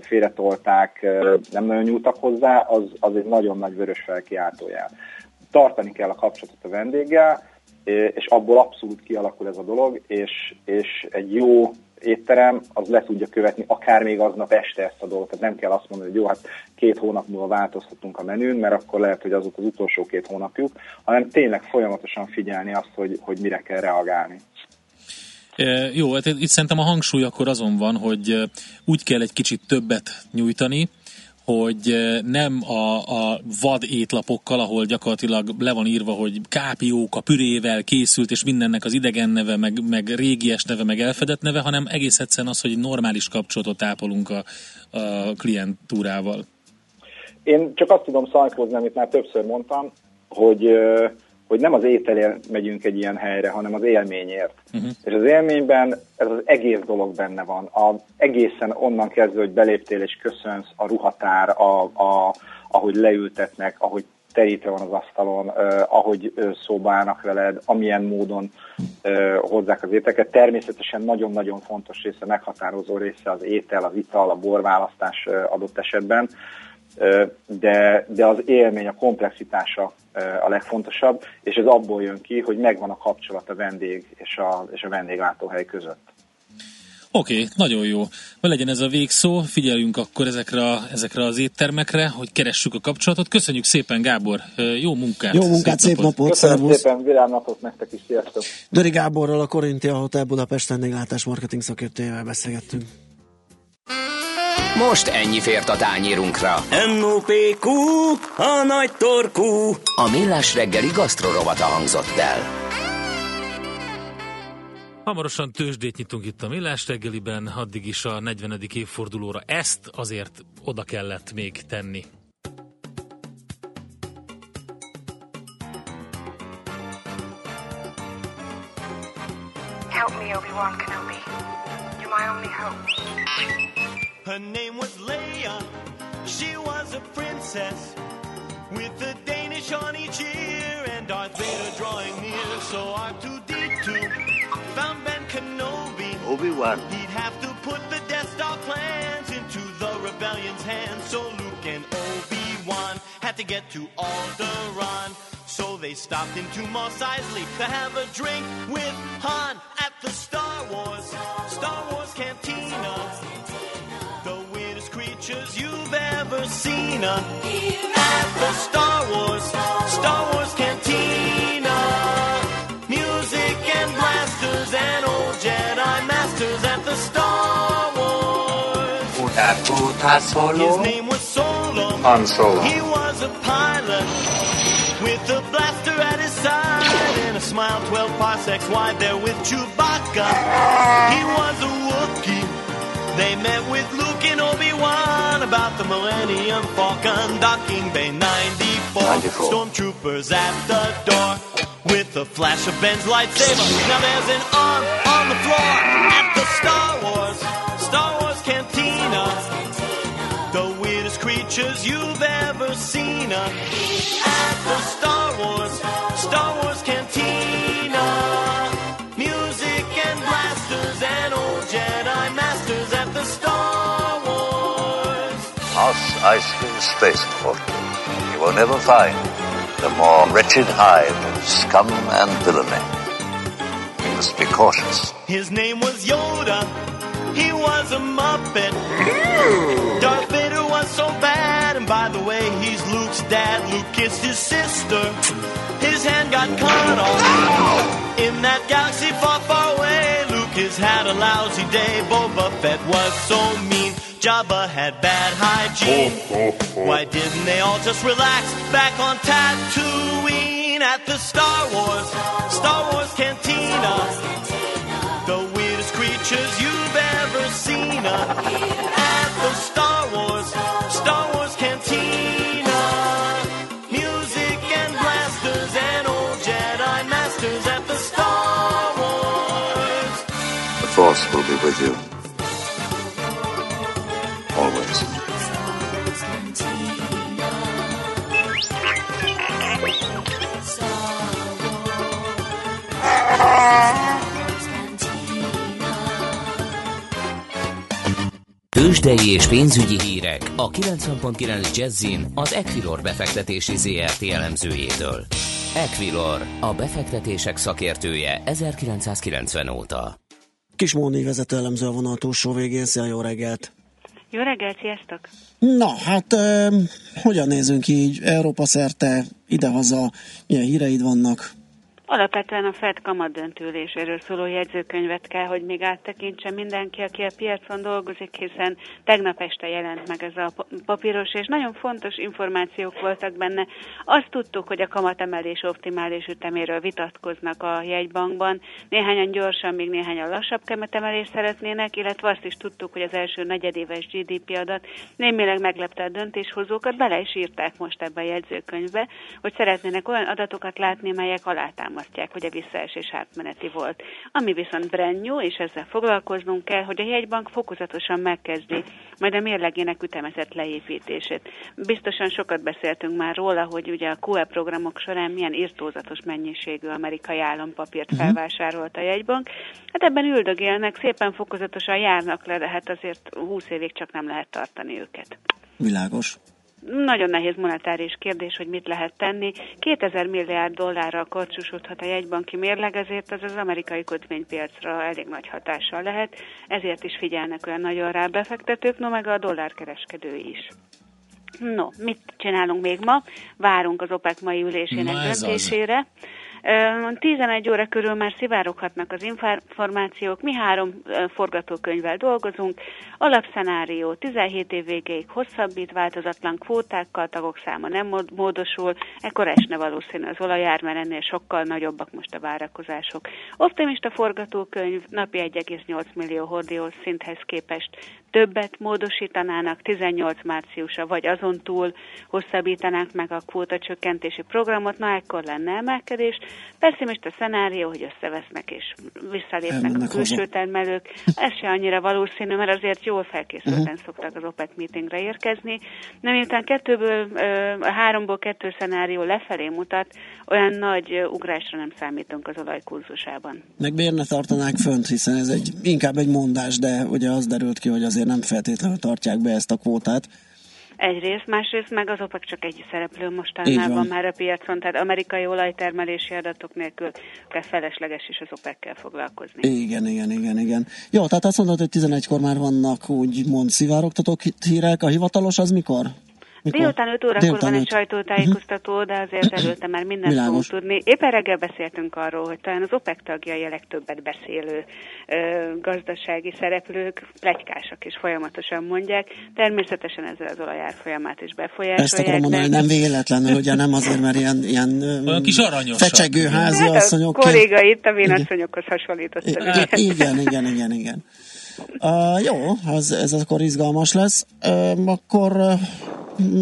félretolták, nem nagyon nyúltak hozzá, az egy nagyon nagy vörös felkiáltójel. Tartani kell a kapcsolatot a vendéggel, és abból abszolút kialakul ez a dolog, és egy jó étterem, az le tudja követni akár még aznap este ezt a dolgot. Tehát nem kell azt mondani, hogy jó, hát 2 hónap múlva változtatunk a menün, mert akkor lehet, hogy azok az utolsó 2 hónapjuk, hanem tényleg folyamatosan figyelni azt, hogy mire kell reagálni. Jó, hát itt szerintem a hangsúly akkor azon van, hogy úgy kell egy kicsit többet nyújtani, hogy nem a vad étlapokkal, ahol gyakorlatilag le van írva, hogy kápióka pürével készült, és mindennek az idegen neve, meg régies neve, meg elfedett neve, hanem egész egyszerűen az, hogy normális kapcsolatot ápolunk a klientúrával. Én csak azt tudom szajkózni, amit már többször mondtam, hogy nem az ételért megyünk egy ilyen helyre, hanem az élményért. És az élményben ez az egész dolog benne van. Egészen onnan kezdve, hogy beléptél és köszönsz, a ruhatár, ahogy leültetnek, ahogy terítve van az asztalon, ahogy szóba állnak veled, amilyen módon hozzák az ételeket. Természetesen nagyon-nagyon fontos része, meghatározó része az étel, az ital, a borválasztás adott esetben, de az élmény, a komplexitása a legfontosabb, és ez abból jön ki, hogy megvan a kapcsolat a vendég és a vendéglátóhely között. Oké, nagyon jó. Legyen ez a végszó, figyeljünk akkor ezekre az éttermekre, hogy keressük a kapcsolatot. Köszönjük szépen, Gábor, jó munkát! Jó munkát, szép napot! Köszönöm szervusz. Szépen, virágnapot nektek is, sziasztok! Döri Gáborral, a Corinthia Hotel Budapest vendéglátás marketing szakértőjével beszélgettünk. Most ennyi fért a tányérunkra. NOPQ, a nagy torkú. A Millás reggeli gasztrorovata hangzott el. Hamarosan tőzsdét nyitunk itt a Millás reggeliben, addig is a 40. évfordulóra ezt azért oda kellett még tenni. Help me, Obi-Wan Kenobi. You're my only hope. Her name was Leia. She was a princess with a Danish on each ear and Darth Vader drawing near. So R2-D2 found Ben Kenobi. Obi-Wan. He'd have to put the Death Star plans into the rebellion's hands. So Luke and Obi-Wan had to get to Alderaan. So they stopped into Mos Eisley to have a drink with Han at the Star Wars Cantina. You've ever seen a here at the Star Wars Cantina. Music and blasters and old Jedi masters at the Star Wars. Puta Solo. His name was Solo. Han Solo. He was a pilot with a blaster at his side and a smile 12 parsecs wide. There with Chewbacca. He was a Wookiee. They met with Luke. Obi-Wan about the Millennium Falcon docking bay 94. Stormtroopers at the door with a flash of Ben's lightsaber. Now there's an arm on the floor at the Star Wars Cantina. The weirdest creatures you've ever seen at the Star Wars Cantina. Music and blasters and old Jedi masters at the Iceland spaceport. You will never find the more wretched hive of scum and villainy. You must be cautious. His name was Yoda. He was a Muppet. Darth Vader was so bad, and by the way, he's Luke's dad. Luke kissed his sister. His hand got cut off. In that galaxy far, far away, Luke has had a lousy day. Boba Fett was so mean. Jabba had bad hygiene. Why didn't they all just relax back on Tatooine at the Star Wars Cantina? The weirdest creatures you've ever seen at the Star Wars Cantina. Music and blasters and old Jedi masters at the Star Wars. The Force will be with you. Always. Tőzsdei és pénzügyi hírek a 90.9 Jazzin az Equilor befektetési ZRT elemzőjétől. Equilor, a befektetések szakértője 1990 óta. Kismóni vezető elemző a vonal túlsó végén. Szia, jó reggelt! Jó reggelt, sziasztok! Na, hát hogyan nézünk ki így Európa szerte, idehaza, milyen híreid vannak? Alapvetően a Fed kamatdöntőüléséről szóló jegyzőkönyvet kell, hogy még áttekintse mindenki, aki a piacon dolgozik, hiszen tegnap este jelent meg ez a papíros, és nagyon fontos információk voltak benne. Azt tudtuk, hogy a kamatemelés optimális üteméről vitatkoznak a jegybankban. Néhányan gyorsan, még néhányan lassabb kamatemelést szeretnének, illetve azt is tudtuk, hogy az első negyedéves GDP adat némileg meglepte a döntéshozókat, bele is írták most ebbe a jegyzőkönyvbe, hogy szeretnének olyan adatokat látni, melyek alátámasztják, hogy a visszaesés átmeneti volt. Ami viszont brand new, és ezzel foglalkoznunk kell, hogy a jegybank fokozatosan megkezdi majd a mérlegének ütemezett leépítését. Biztosan sokat beszéltünk már róla, hogy ugye a QE programok során milyen irtózatos mennyiségű amerikai állampapírt felvásárolt a jegybank. Hát ebben üldögélnek, szépen fokozatosan járnak le, de hát azért 20 évig csak nem lehet tartani őket. Világos. Nagyon nehéz monetáris kérdés, hogy mit lehet tenni. 2000 milliárd dollárral korcsúsodhat a jegybanki mérleg, ezért ez az amerikai kötvénypiacra elég nagy hatással lehet. Ezért is figyelnek olyan nagyon rá befektetők, no meg a dollárkereskedői is. No, mit csinálunk még ma? Várunk az OPEC mai ülésének döntésére. 11 óra körül már szivároghatnak az információk, mi 3 forgatókönyvvel dolgozunk, alapszenárió 17 év végéig hosszabbít, változatlan kvótákkal, tagok száma nem módosul, ekkor esne valószínű az olajár, mert ennél sokkal nagyobbak most a várakozások. Optimista forgatókönyv, napi 1,8 millió hordéhoz szinthez képest többet módosítanának, 18 márciusa vagy azon túl hosszabbítanánk meg a kvóta csökkentési programot, na ekkor lenne emelkedés. Pessimista szenárió, hogy összevesznek és visszalépnek a külső termelők. Ez se annyira valószínű, mert azért jól felkészülten szoktak az OPEC meetingre érkezni. De miután háromból kettő szenárió lefelé mutat, olyan nagy ugrásra nem számítunk az olajkurzusában. Meg miért ne tartanák fönt, hiszen ez inkább egy mondás, de ugye az derült ki, hogy azért nem feltétlenül tartják be ezt a kvótát. Egyrészt, másrészt meg az OPEC csak egy szereplő mostanában már a piacon, tehát amerikai olajtermelési adatok nélkül felesleges is az OPEC-kel foglalkozni. Igen. Jó, tehát azt mondod, hogy 11-kor már vannak úgymond szivárogtatók hírek, a hivatalos az mikor? Délután 5 órakor van egy sajtótájékoztató, de azért előtte már mindent fogunk tudni. Éppen reggel beszéltünk arról, hogy talán az OPEC tagjai a legtöbbet beszélő gazdasági szereplők, pletykások is folyamatosan mondják. Természetesen ezzel az olajárfolyamát is befolyásolják. Ezt akarom mondani, nem véletlenül, ugye nem azért, mert ilyen kis fecsegő házi asszonyok. Hát a kolléga itt a vénasszonyokhoz hasonlítottam. Igen. Jó, ez akkor izgalmas lesz. Akkor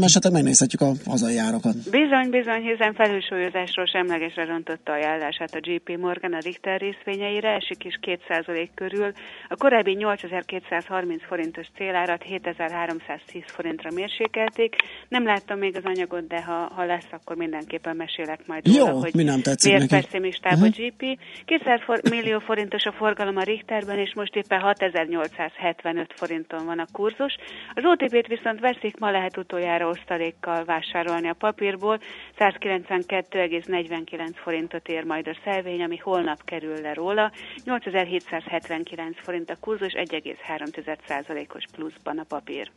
esetleg megnézhetjük a hazai árakat. Bizony, hiszen felülsúlyozásról semlegesre rontotta ajánlását a JP Morgan a Richter részvényeire, esik is 2% körül. A korábbi 8230 forintos célárat 7310 forintra mérsékelték. Nem láttam még az anyagot, de ha lesz, akkor mindenképpen mesélek majd róla, hogy mi nem tetszik miért pesszimistább a JP. 200 millió forintos a forgalom a Richterben, és most éppen 6875 forinton van a kurzus. Az OTP-t viszont veszik, ma lehet utoljára osztalékkal vásárolni a papírból. 192,49 forintot ér majd a szelvény, ami holnap kerül le róla. 8779 forint a kurzus, 1,3%-os pluszban a papír.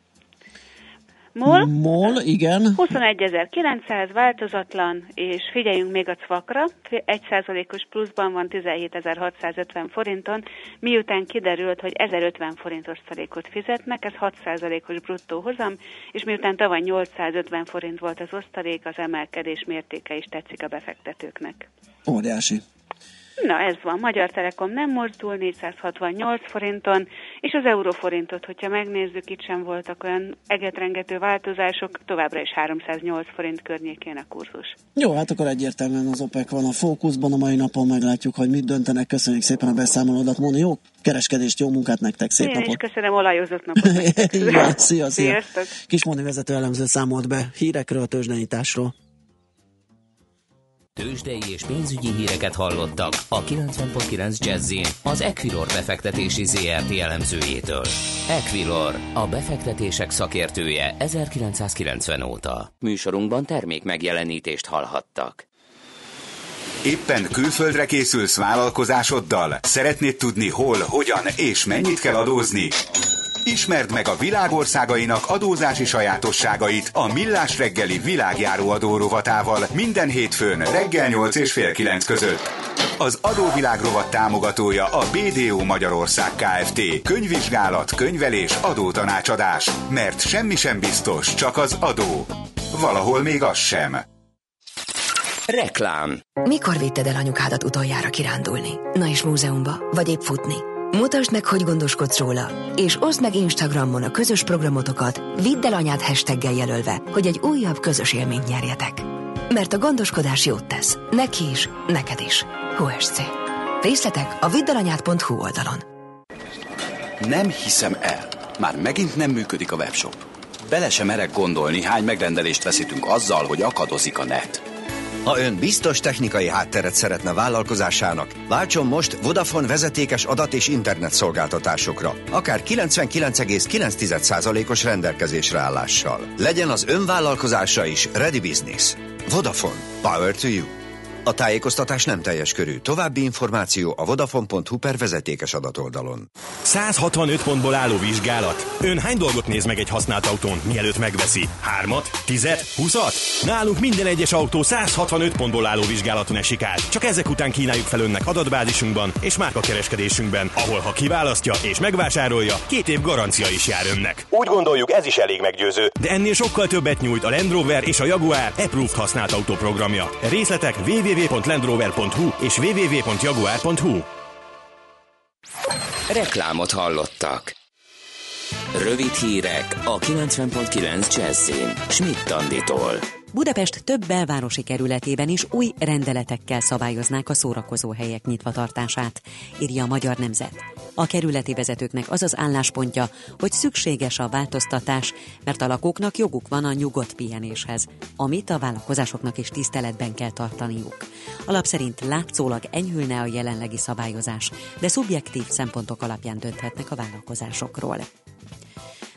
MOL, igen. 21.900 változatlan, és figyeljünk még a CVAK-ra, 1%-os pluszban van 17.650 forinton, miután kiderült, hogy 1050 forint osztalékot fizetnek, ez 6%-os bruttó hozam, és miután tavaly 850 forint volt az osztalék, az emelkedés mértéke is tetszik a befektetőknek. Óriási. Na ez van, Magyar Telekom nem mozdul, 468 forinton, és az euróforintot, hogyha megnézzük, itt sem voltak olyan egetrengető változások, továbbra is 308 forint környékén a kurzus. Jó, hát akkor egyértelműen az OPEC van a fókuszban, a mai napon meglátjuk, hogy mit döntenek. Köszönjük szépen a beszámolódat, Móni, jó kereskedést, jó munkát nektek, szép napot! Én is köszönöm, olajozott napot! Igen, szia! Kis Móni vezető elemző számolt be hírekről, tőzsdenyításról. Tőzsdei és pénzügyi híreket hallottak a 90.9 Jazz-in az Equilor befektetési ZRT elemzőjétől. Equilor, a befektetések szakértője 1990 óta. Műsorunkban termék megjelenítést hallhattak. Éppen külföldre készülsz vállalkozásoddal? Szeretnéd tudni hol, hogyan és mennyit kell adózni? Ismerd meg a világországainak adózási sajátosságait a Millás reggeli világjáró adórovatával minden hétfőn reggel 8 és fél 9 között. Az adóvilágrovat támogatója a BDO Magyarország Kft. Könyvvizsgálat, könyvelés, adótanácsadás. Mert semmi sem biztos, csak az adó. Valahol még az sem. Reklám. Mikor vitted el anyukádat utoljára kirándulni? Na és múzeumba, vagy épp futni? Mutasd meg, hogy gondoskodsz róla, és oszd meg Instagramon a közös programotokat, vidd el anyád hashtaggel jelölve, hogy egy újabb közös élményt nyerjetek. Mert a gondoskodás jót tesz, neki is, neked is. QSC. Részletek a viddelanyád.hu oldalon. Nem hiszem el, már megint nem működik a webshop. Bele sem merek gondolni, hány megrendelést veszítünk azzal, hogy akadozik a net. Ha ön biztos technikai hátteret szeretne vállalkozásának, váltson most Vodafone vezetékes adat- és internetszolgáltatásokra, akár 99,9%-os rendelkezésre állással. Legyen az ön vállalkozása is Ready Business. Vodafone. Power to you. A tájékoztatás nem teljes körű. További információ a vodafone.hu/vezetékes adat oldalon. 165 pontból álló vizsgálat. Ön hány dolgot néz meg egy használt autón, mielőtt megveszi? 3-at? 10-et? 20-at? Nálunk minden egyes autó 165 pontból álló vizsgálaton esik át. Csak ezek után kínáljuk fel önnek adatbázisunkban és márkakereskedésünkben, ahol ha kiválasztja és megvásárolja, 2 év garancia is jár önnek. Úgy gondoljuk, ez is elég meggyőző. De ennél sokkal többet nyújt a Land Rover és a Jaguar Approved használt autóprogramja. Részletek www.landrover.hu és www.jaguar.hu. Reklámot hallottak. Rövid hírek a 90.9 Jazzin, Schmidt Anditól. Budapest több belvárosi kerületében is új rendeletekkel szabályoznák a szórakozóhelyek nyitvatartását, írja a Magyar Nemzet. A kerületi vezetőknek az az álláspontja, hogy szükséges a változtatás, mert a lakóknak joguk van a nyugodt pihenéshez, amit a vállalkozásoknak is tiszteletben kell tartaniuk. Alap szerint látszólag enyhülne a jelenlegi szabályozás, de szubjektív szempontok alapján dönthetnek a vállalkozásokról.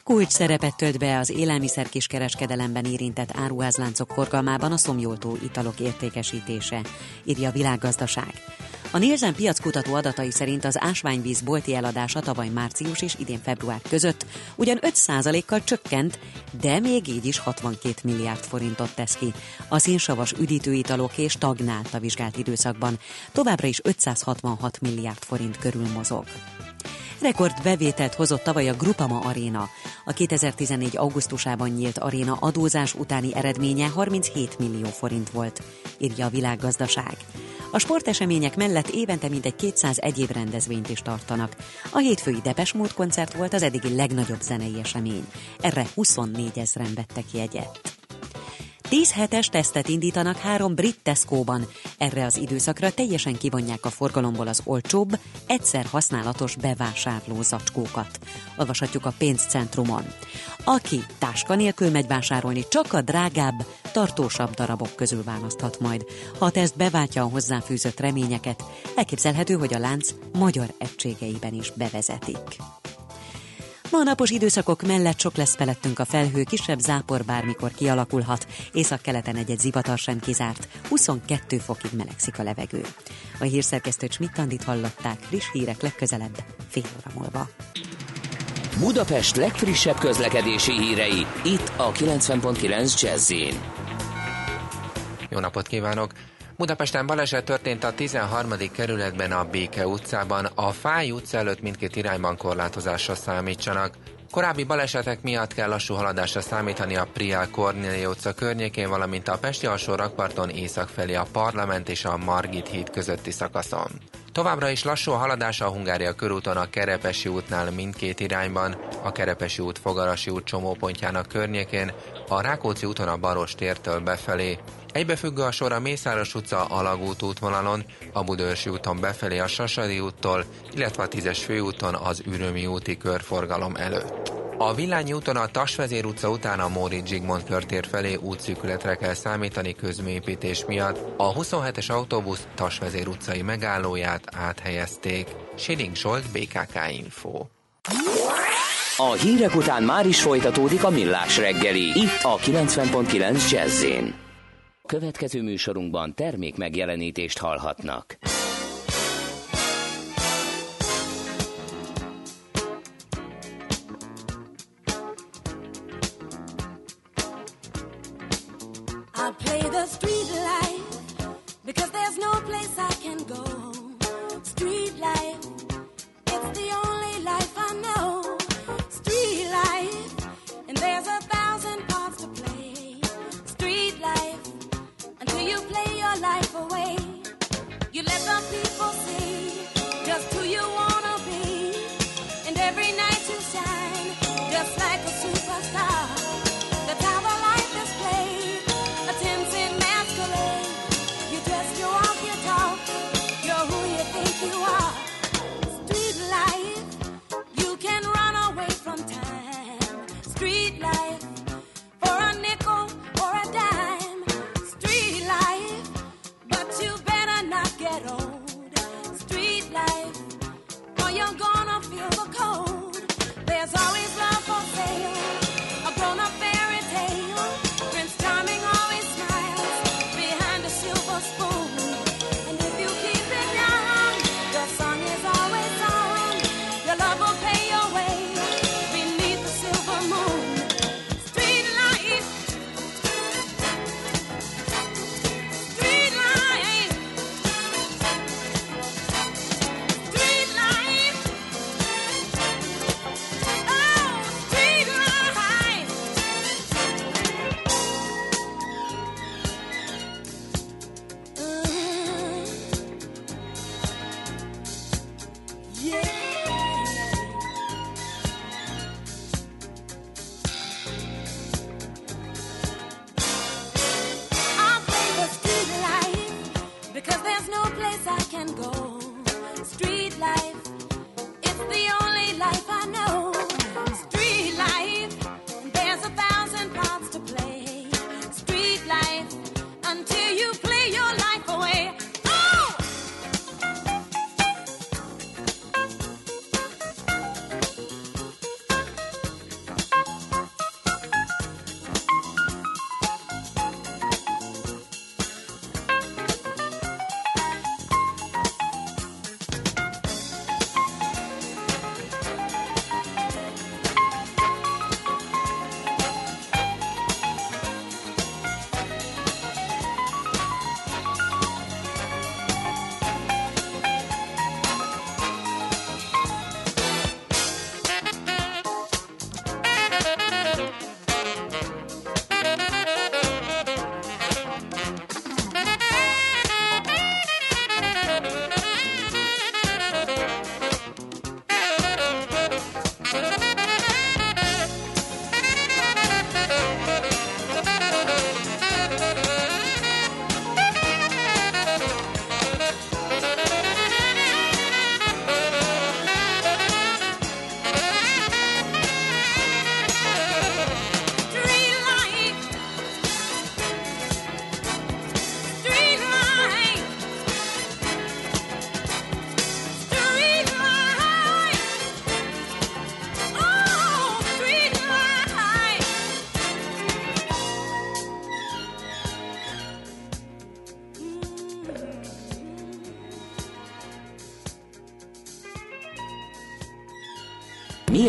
Kulcs szerepet tölt be az élelmiszerkiskereskedelemben érintett áruházláncok forgalmában a szomjoltó italok értékesítése, írja a Világgazdaság. A Nielsen piackutató adatai szerint az ásványvíz bolti eladása tavaly március és idén február között ugyan 5%-kal csökkent, de még így is 62 milliárd forintot tesz ki. A szénsavas üdítőitalok és stagnált a vizsgált időszakban, továbbra is 566 milliárd forint körül mozog. Rekord bevételt hozott tavaly a Grupama Aréna. A 2014. augusztusában nyílt aréna adózás utáni eredménye 37 millió forint volt, írja a Világgazdaság. A sportesemények mellett évente mintegy 200 egyéb rendezvényt is tartanak. A hétfői Depeche Mode koncert volt az eddigi legnagyobb zenei esemény. Erre 24 000-en vettek jegyet. 10 hetes tesztet indítanak 3 brit Tescóban. Erre az időszakra teljesen kivonják a forgalomból az olcsóbb, egyszer használatos bevásárló zacskókat. Olvashatjuk a pénzcentrumon. Aki táska nélkül megy vásárolni, csak a drágább, tartósabb darabok közül választhat majd. Ha a teszt beváltja a hozzáfűzött reményeket, elképzelhető, hogy a lánc magyar egységeiben is bevezetik. Ma a napos időszakok mellett sok lesz felettünk a felhő, kisebb zápor bármikor kialakulhat, északkeleten egy-egy zivatar sem kizárt, 22 fokig melegszik a levegő. A hírszerkesztőt Schmidt Andit hallották, friss hírek legközelebb, fél óra múlva. Budapest legfrissebb közlekedési hírei, itt a 90.9 Jazz-in. Jó napot kívánok! Budapesten baleset történt a 13. kerületben a Béke utcában, a Fáy utca előtt mindkét irányban korlátozásra számítsanak. Korábbi balesetek miatt kell lassú haladásra számítani a Priál Kornélia utca környékén, valamint a Pesti alsó rakparton észak felé a Parlament és a Margit híd közötti szakaszon. Továbbra is lassú a haladás a Hungária körúton a Kerepesi útnál mindkét irányban, a Kerepesi út Fogarasi út csomópontjának környékén, a Rákóczi úton a Baross tértől befelé. Egybefüggő a sor a Mészáros utca Alagút útvonalon, a Budaörsi úton befelé a Sasadi úttól, illetve a 10-es főúton az Ürömi úti körforgalom előtt. A Villányi úton a Tasvezér utca után a Móricz Zsigmond körtér felé útszűkületre kell számítani közműépítés miatt. A 27-es autóbusz Tasvezér utcai megállóját áthelyezték. Schilling Zsolt, BKK Info. A hírek után már is folytatódik a Millás reggeli, itt a 90.9 Jazz-in. Következő műsorunkban termék megjelenítést hallhatnak. Mi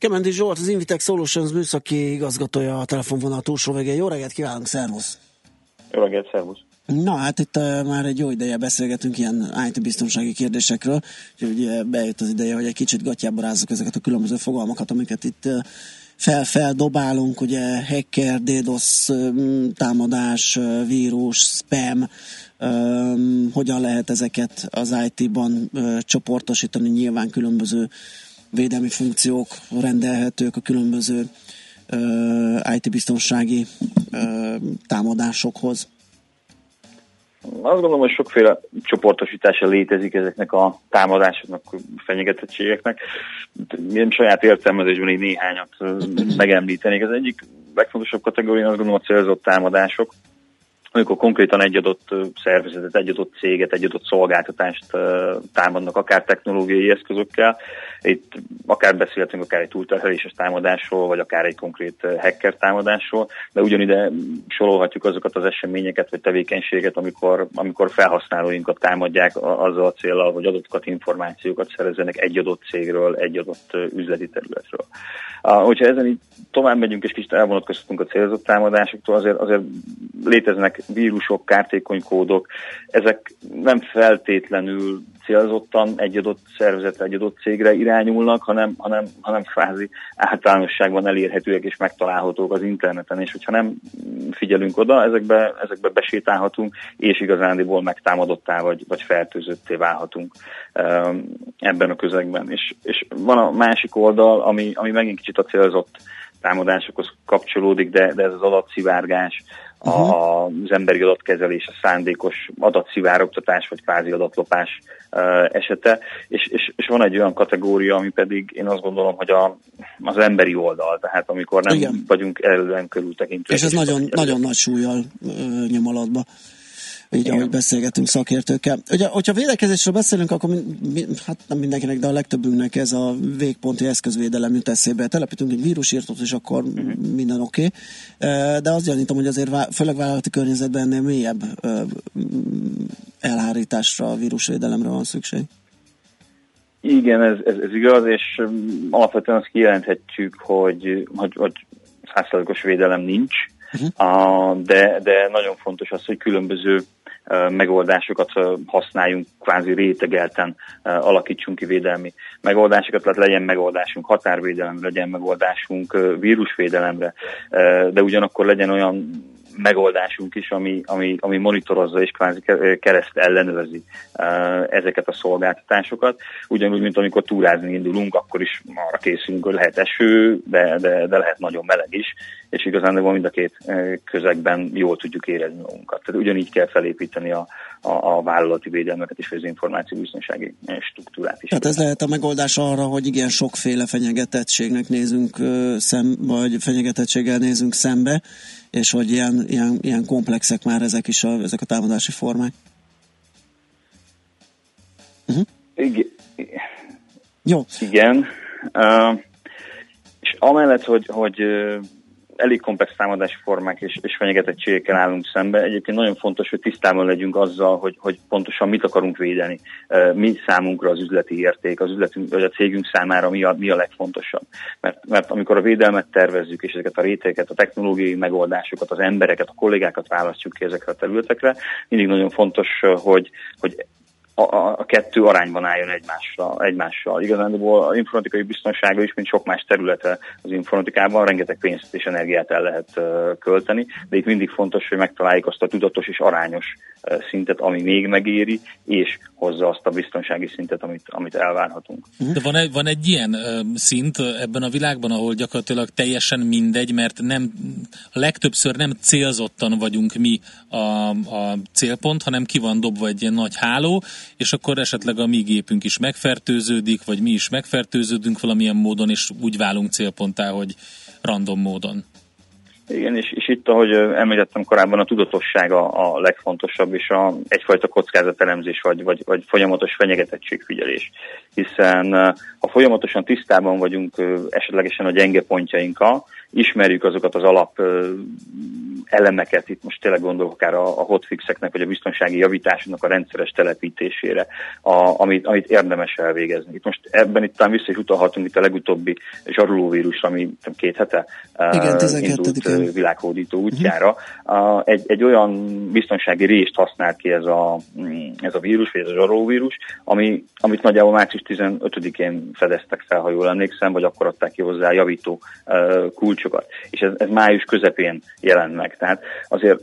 Kemendi Zsolt, az Invitech Solutions műszaki igazgatója a telefonvonal túlsó végén. Jó reggelt kívánunk, szervusz! Jó reggelt, szervusz! Na hát itt már egy jó ideje beszélgetünk ilyen IT-biztonsági kérdésekről, úgyhogy bejött az ideje, hogy egy kicsit gatyába rázzuk ezeket a különböző fogalmakat, amiket itt feldobálunk, ugye hacker, DDoS támadás, vírus, spam, hogyan lehet ezeket az IT-ban csoportosítani, nyilván különböző védelmi funkciók rendelhetők a különböző IT-biztonsági támadásokhoz. Azt gondolom, hogy sokféle csoportosítása létezik ezeknek a támadásoknak, fenyegetettségeknek. Én saját értelmezésben így néhányat megemlítenék. Az egyik legfontosabb kategória, azt gondolom, a célzott támadások, amikor konkrétan egy adott szervezetet, egy adott céget, egy adott szolgáltatást támadnak, akár technológiai eszközökkel. Itt akár beszélhetünk akár egy túlterheléses támadásról, vagy akár egy konkrét hacker támadásról, de ugyanide sorolhatjuk azokat az eseményeket, vagy tevékenységet, amikor felhasználóinkat támadják azzal a céllal, hogy adatokat, információkat szerezzenek egy adott cégről, egy adott üzleti területről. Hogyha ezen így tovább megyünk, és kicsit elvonatkoztatunk a célzott támadásoktól, azért léteznek vírusok, kártékony kódok, ezek nem feltétlenül célzottan egy adott szervezetre, egy adott cégre irányulnak, hanem kvázi általánosságban elérhetőek és megtalálhatók az interneten, és hogyha nem figyelünk oda, ezekbe besétálhatunk, és igazándiból megtámadottá vagy fertőzötté válhatunk ebben a közegben. És van a másik oldal, ami megint kicsit a célzott támadásokhoz kapcsolódik, de ez az adatszivárgás, az emberi adatkezelés, a szándékos adatszivárogtatás vagy kvázi adatlopás esete, és van egy olyan kategória, ami pedig én azt gondolom, hogy az emberi oldal, tehát amikor nem igen. vagyunk elően körültekintők. És ez nagyon nagy súllyal nyom alatba. Így, igen. ahogy beszélgetünk szakértőkkel. Ugye, hogyha védekezésről beszélünk, akkor nem mindenkinek, de a legtöbbünknek ez a végponti eszközvédelem jut eszébe. Telepítünk egy vírusírtót, és akkor minden oké. Okay. De azt gyanítom, hogy azért főleg vállalati környezetben ennél mélyebb elhárításra, vírusvédelemre van szükség. Igen, ez igaz, és alapvetően azt kijelenthetjük, hogy 100%-os védelem nincs, de nagyon fontos az, hogy különböző megoldásokat használjunk, kvázi rétegelten alakítsunk ki védelmi megoldásokat, tehát legyen megoldásunk határvédelemre, legyen megoldásunk vírusvédelemre, de ugyanakkor legyen olyan megoldásunk is, ami monitorozza és kvázi kereszt ellenőrzi ezeket a szolgáltatásokat. Ugyanúgy, mint amikor túrázni indulunk, akkor is arra készülünk, hogy lehet eső, de lehet nagyon meleg is, és igazán mind a két közegben jól tudjuk érezni magunkat. Tehát ugyanígy kell felépíteni a vállalati védelmeket és az információbiztonsági struktúrát is. Tehát ez lehet a megoldás arra, hogy igen, sokféle fenyegetettségnek fenyegetettséggel nézünk szembe, és hogy ilyen komplexek már ezek a támadási formák. Jó. Igen. És amellett, hogy elég komplex támadási formák és fenyegetettségekkel állunk szembe. Egyébként nagyon fontos, hogy tisztában legyünk azzal, hogy pontosan mit akarunk védeni. Mi számunkra az üzleti érték, vagy a cégünk számára mi a legfontosabb. Mert amikor a védelmet tervezzük, és ezeket a rétegeket, a technológiai megoldásokat, az embereket, a kollégákat választjuk ki ezekre a területekre, mindig nagyon fontos, hogy a kettő arányban álljon egymással. Igazából az informatikai biztonsága is, mint sok más területe az informatikában, rengeteg pénzt és energiát el lehet költeni, de itt mindig fontos, hogy megtaláljuk azt a tudatos és arányos szintet, ami még megéri, és hozza azt a biztonsági szintet, amit elvárhatunk. De van egy ilyen szint ebben a világban, ahol gyakorlatilag teljesen mindegy, mert legtöbbször nem célzottan vagyunk mi a célpont, hanem ki van dobva egy ilyen nagy háló, és akkor esetleg a mi gépünk is megfertőződik, vagy mi is megfertőződünk valamilyen módon, és úgy válunk célponttá, hogy random módon. Igen, és itt, ahogy említettem korábban, a tudatosság a legfontosabb, és egyfajta kockázatelemzés vagy folyamatos fenyegetettségfigyelés. Hiszen ha folyamatosan tisztában vagyunk esetlegesen a gyenge pontjainkkal, ismerjük azokat az alap elemeket, itt most tényleg gondolok akár a hotfixeknek, vagy a biztonsági javításnak a rendszeres telepítésére, amit érdemes elvégezni. Itt most ebben itt talán vissza is utalhatunk itt a legutóbbi zsarulóvírusra, ami 2 hete indult világhódító útjára. Uh-huh. Egy olyan biztonsági rést használ ki ez a vírus, vagy ez a zsarulóvírus, amit nagyjából március 15-én fedeztek fel, ha jól emlékszem, vagy akkor adták ki hozzá javító kulcsokat. És ez május közepén jelent meg. Tehát azért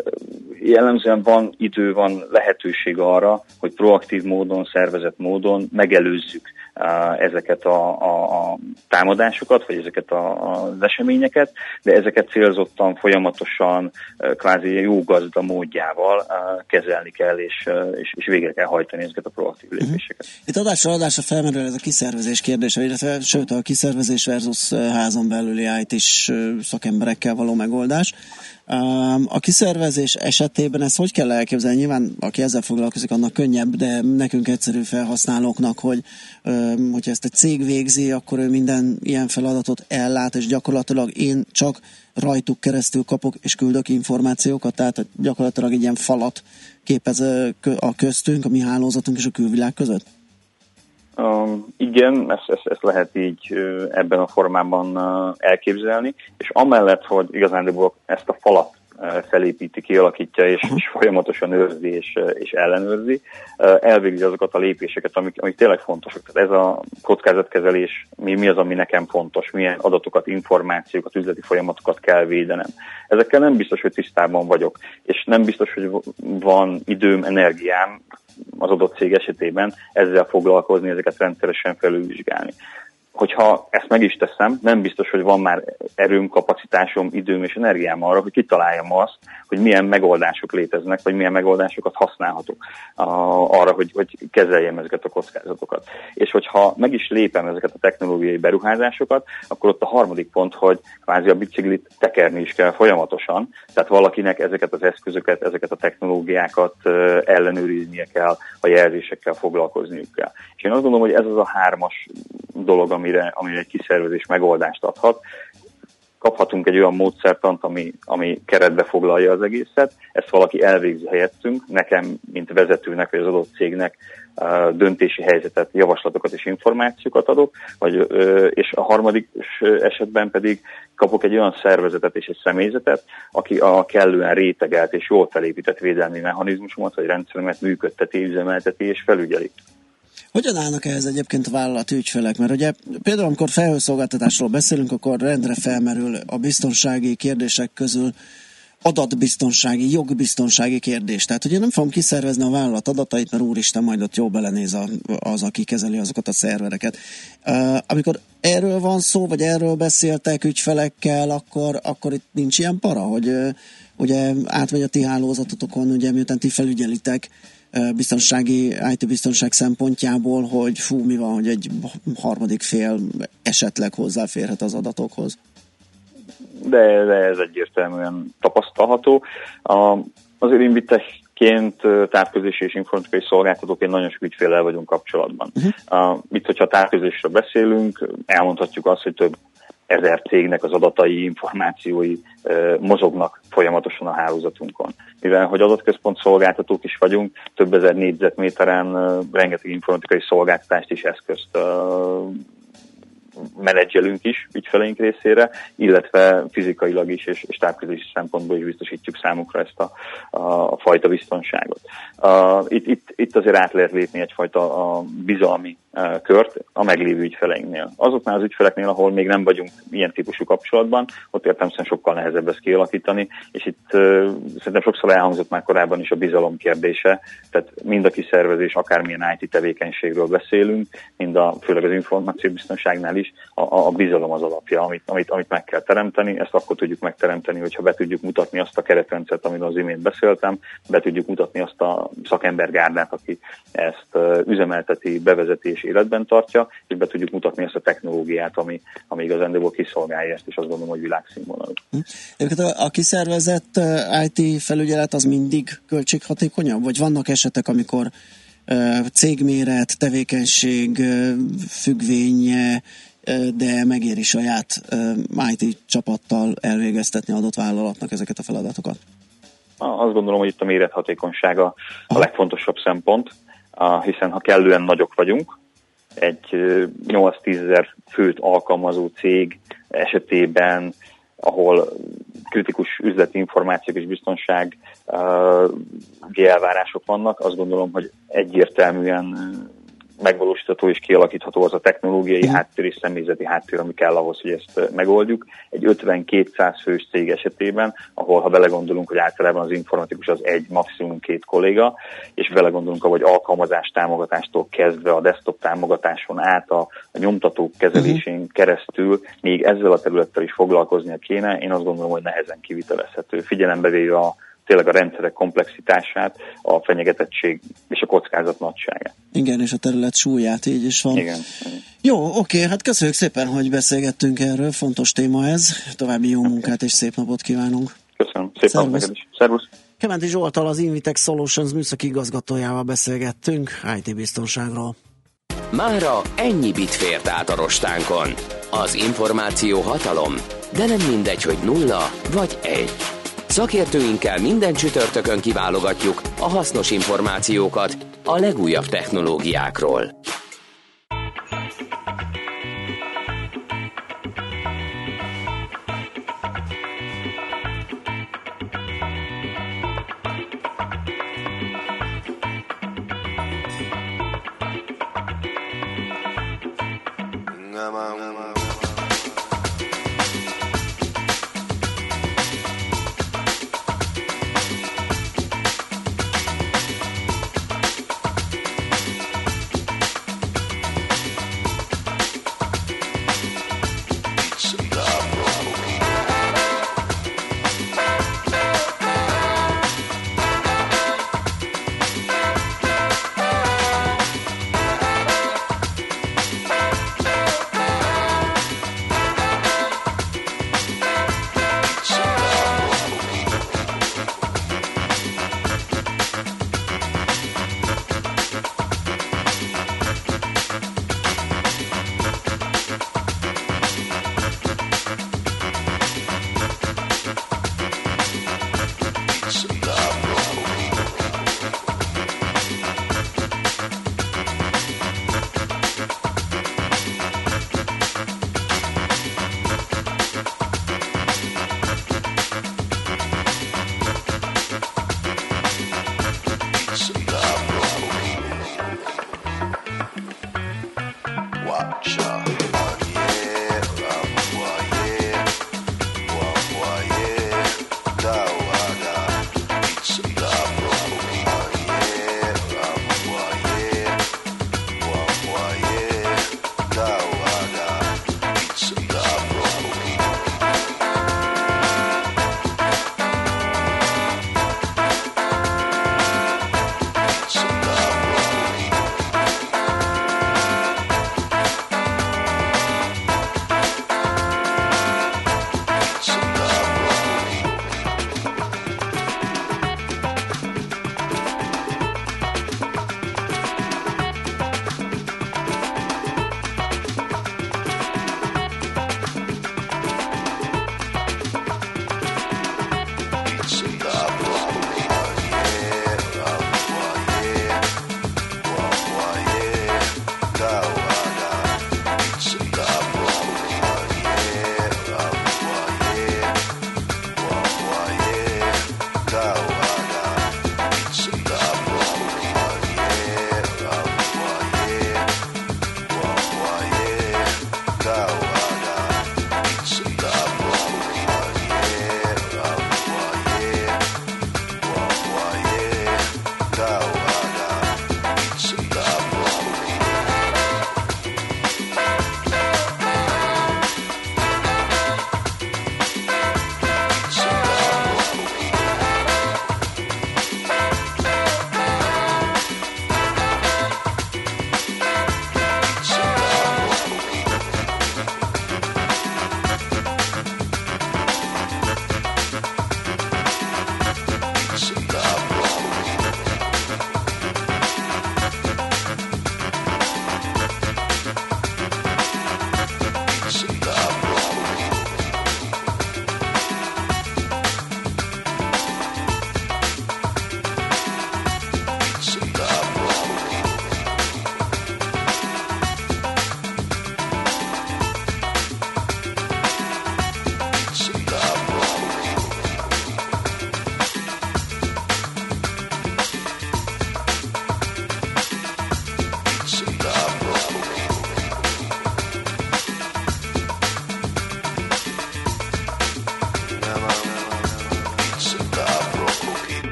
jellemzően van idő, van lehetőség arra, hogy proaktív módon, szervezett módon megelőzzük ezeket a támadásokat, vagy ezeket az eseményeket, de ezeket célzottan, folyamatosan, kvázi jó gazda módjával kezelni kell, és végre kell hajtani ezeket a proaktív lépéseket. Uh-huh. Itt adásra felmerül ez a kiszervezés kérdése, illetve sőt a kiszervezés versus házon belüli IT-s szakemberekkel való megoldás. A kiszervezés esetében ezt hogy kell elképzelni? Nyilván aki ezzel foglalkozik, annak könnyebb, de nekünk egyszerű felhasználóknak, hogyha ezt egy cég végzi, akkor ő minden ilyen feladatot ellát, és gyakorlatilag én csak rajtuk keresztül kapok és küldök információkat, tehát gyakorlatilag egy ilyen falat képez a köztünk, a mi hálózatunk és a külvilág között? Igen, ezt lehet így ebben a formában elképzelni, és amellett, hogy igazándiból ezt a falat felépíti, kialakítja, és folyamatosan őrzi és ellenőrzi, elvégzi azokat a lépéseket, amik tényleg fontosak. Tehát ez a kockázatkezelés, mi az, ami nekem fontos, milyen adatokat, információkat, üzleti folyamatokat kell védenem. Ezekkel nem biztos, hogy tisztában vagyok, és nem biztos, hogy van időm, energiám az adott cég esetében ezzel foglalkozni, ezeket rendszeresen felülvizsgálni. Hogyha ezt meg is teszem, nem biztos, hogy van már erőm, kapacitásom, időm és energiám arra, hogy kitaláljam azt, hogy milyen megoldások léteznek, vagy milyen megoldásokat használhatok arra, hogy kezeljem ezeket a kockázatokat. És hogyha meg is lépem ezeket a technológiai beruházásokat, akkor ott a harmadik pont, hogy kvázi a biciklit tekerni is kell folyamatosan, tehát valakinek ezeket az eszközöket, ezeket a technológiákat ellenőriznie kell, a jelzésekkel foglalkozniuk kell. És én azt gondolom, hogy ez az a 3-as dolog, amire egy kiszervezés megoldást adhat. Kaphatunk egy olyan módszertant, ami keretbe foglalja az egészet, ezt valaki elvégzi helyettünk, nekem, mint vezetőnek vagy az adott cégnek döntési helyzetet, javaslatokat és információkat adok, és a harmadik esetben pedig kapok egy olyan szervezetet és egy személyzetet, aki a kellően rétegelt és jól felépített védelmi mechanizmusomat vagy rendszeremet működteti, üzemelteti és felügyeli. Hogyan állnak ehhez egyébként a vállalati ügyfelek? Mert ugye például, amikor felhőszolgáltatásról beszélünk, akkor rendre felmerül a biztonsági kérdések közül adatbiztonsági, jogbiztonsági kérdés. Tehát, hogy én nem fogom kiszervezni a vállalat adatait, mert úristen, majd ott jó belenéz az, aki kezeli azokat a szervereket. Amikor erről van szó, vagy erről beszéltek ügyfelekkel, akkor itt nincs ilyen para, hogy ugye átmegy a ti hálózatotokon, ugye miután ti felügyelitek, biztonsági, IT-biztonság szempontjából, hogy mi van, hogy egy harmadik fél esetleg hozzáférhet az adatokhoz? De ez egyértelműen tapasztalható. Azért Invitechként, távközlési és informatikai szolgáltatóként nagyon sok ügyféllel vagyunk kapcsolatban. Uh-huh. Itt, hogyha távközlésről beszélünk, elmondhatjuk azt, hogy több 1000 cégnek az adatai, információi mozognak folyamatosan a hálózatunkon. Mivel, hogy adatközpont szolgáltatók is vagyunk, több 1000 négyzetméteren rengeteg informatikai szolgáltatást és eszközt menedzselünk is ügyfeleink részére, illetve fizikailag is és távközlési szempontból is biztosítjuk számukra ezt a fajta biztonságot. Itt azért át lehet lépni egyfajta bizalmi kört a meglévő ügyfeleinknél. Azoknál az ügyfeleknél, ahol még nem vagyunk ilyen típusú kapcsolatban, ott értelemszerűen sokkal nehezebb ezt kialakítani, és itt szerintem sokszor elhangzott már korábban is a bizalom kérdése, tehát mind a kiszervezés, akármilyen IT tevékenységről beszélünk, mind főleg az információbiztonságnál is, is a bizalom az alapja, amit meg kell teremteni. Ezt akkor tudjuk megteremteni, hogyha be tudjuk mutatni azt a keretrendszert, amiről az imént beszéltem, be tudjuk mutatni azt a szakembergárdát, aki ezt üzemelteti, bevezeti és életben tartja, és be tudjuk mutatni ezt a technológiát, ami igazándiból kiszolgálja ezt, és azt gondolom, hogy világszínvonalú. A kiszervezett IT felügyelet az mindig költséghatékonyabb? Vagy vannak esetek, amikor cégméret, tevékenység függvénye, de megéri saját IT csapattal elvégeztetni adott vállalatnak ezeket a feladatokat? Azt gondolom, hogy itt a mérethatékonysága a legfontosabb szempont, hiszen ha kellően nagyok vagyunk, egy 8-10 000 főt alkalmazó cég esetében, ahol kritikus üzleti információk és biztonsági elvárások vannak, azt gondolom, hogy egyértelműen megvalósítható és kialakítható az a technológiai háttér és személyzeti háttér, ami kell ahhoz, hogy ezt megoldjuk. Egy 50-200 fős cég esetében, ahol ha belegondolunk, hogy általában az informatikus az egy, maximum 2 kolléga, és belegondolunk, hogy alkalmazás támogatástól kezdve a desktop támogatáson át a nyomtatók kezelésén keresztül még ezzel a területtel is foglalkoznia kéne, én azt gondolom, hogy nehezen kivitelezhető. Figyelembe véve tényleg a rendszerek komplexitását, a fenyegetettség és a kockázat nagyságát. Igen, és a terület súlyát, így is van. Igen. Jó, oké, hát köszönjük szépen, hogy beszélgettünk erről, fontos téma ez. További jó munkát és szép napot kívánunk. Köszönöm, szép napot neked is. Szervusz! Kementi Zsolttal, az Invitech Solutions műszaki igazgatójával beszélgettünk IT-biztonságról. Mára ennyi bit fért át a rostánkon. Az információ hatalom, de nem mindegy, hogy 0 vagy 1. Szakértőinkkel minden csütörtökön kiválogatjuk a hasznos információkat a legújabb technológiákról.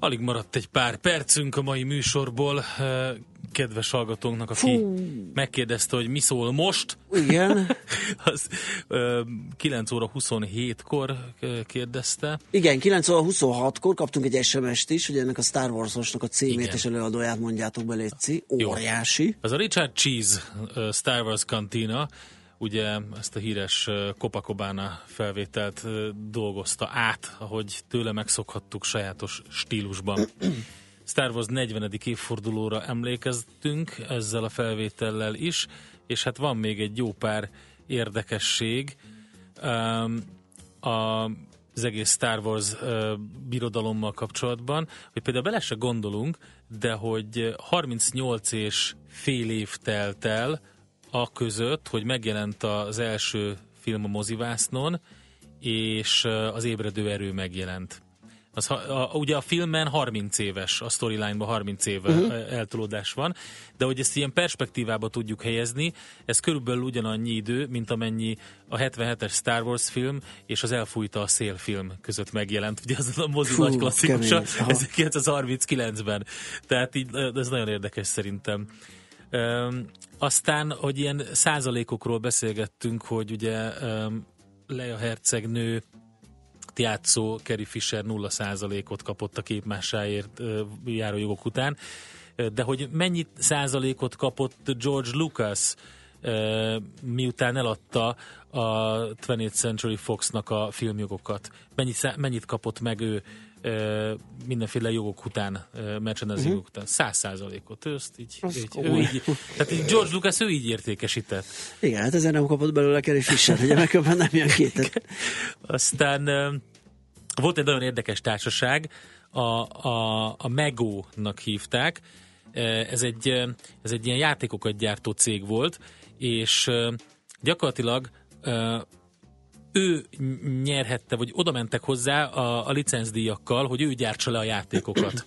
Alig maradt egy pár percünk a mai műsorból. Kedves hallgatónknak, aki megkérdezte, hogy mi szól most. Igen. Az 9 óra 27-kor kérdezte. Igen, 9 óra 26-kor kaptunk egy SMS-t is, hogy ennek a Star Wars-osnak a címét és előadóját mondjátok be, létszi. Óriási. Ez a Richard Cheese Star Wars Cantina, ugye ezt a híres Copacabana felvételt dolgozta át, ahogy tőle megszokhattuk sajátos stílusban. Star Wars 40. évfordulóra emlékeztünk ezzel a felvétellel is, és hát van még egy jó pár érdekesség. Az egész Star Wars birodalommal kapcsolatban, hogy például bele se gondolunk, de hogy 38 és fél év telt el a között, hogy megjelent az első film a mozivásznon, és az Ébredő erő megjelent. Ugye a filmben 30 éves, a storyline-ban 30 éve eltolódás van, de hogy ezt ilyen perspektívába tudjuk helyezni, ez körülbelül ugyanannyi idő, mint amennyi a 77-es Star Wars film és az Elfújta a szél film között megjelent. Ugye az a mozi nagy klasszikusa, 1939-ben. Tehát így, ez nagyon érdekes szerintem. Aztán, hogy ilyen százalékokról beszélgettünk, hogy ugye Leia hercegnő játszó Carrie Fisher 0%-ot kapott a képmásáért járó jogok után, de hogy mennyi százalékot kapott George Lucas, miután eladta a 20th Century Fox-nak a filmjogokat? Mennyit kapott meg ő mindenféle jogok után, merchandising jogok után? 100%-ot. Így George Lucas ő így értékesített. Igen, hát ezen nem kapott belőle Carrie Fisher, ugye megkapott nem ilyen kétet. Aztán volt egy nagyon érdekes társaság, a Mego-nak hívták. Ez egy ilyen játékokat gyártó cég volt, és gyakorlatilag ő nyerhette, vagy oda mentek hozzá a licencdíjakkal, hogy ő gyártsa le a játékokat.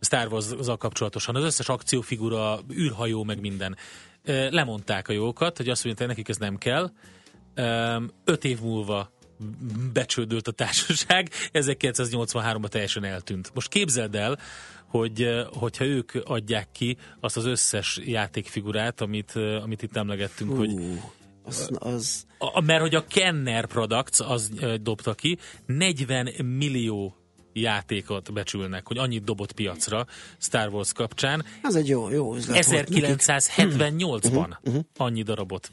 Star Wars-zal kapcsolatosan. Az összes akciófigura, űrhajó, meg minden. Lemondták a jogokat, hogy azt mondják, nekik ez nem kell. 5 év múlva becsődölt a társaság, 1983-ban teljesen eltűnt. Most képzeld el, hogyha ők adják ki azt az összes játékfigurát, amit itt emlegettünk, hogy mert hogy a Kenner Products az dobta ki, 40 millió játékot becsülnek, hogy annyit dobott piacra Star Wars kapcsán. Ez egy jó üzlet 1978-ban annyi darabot.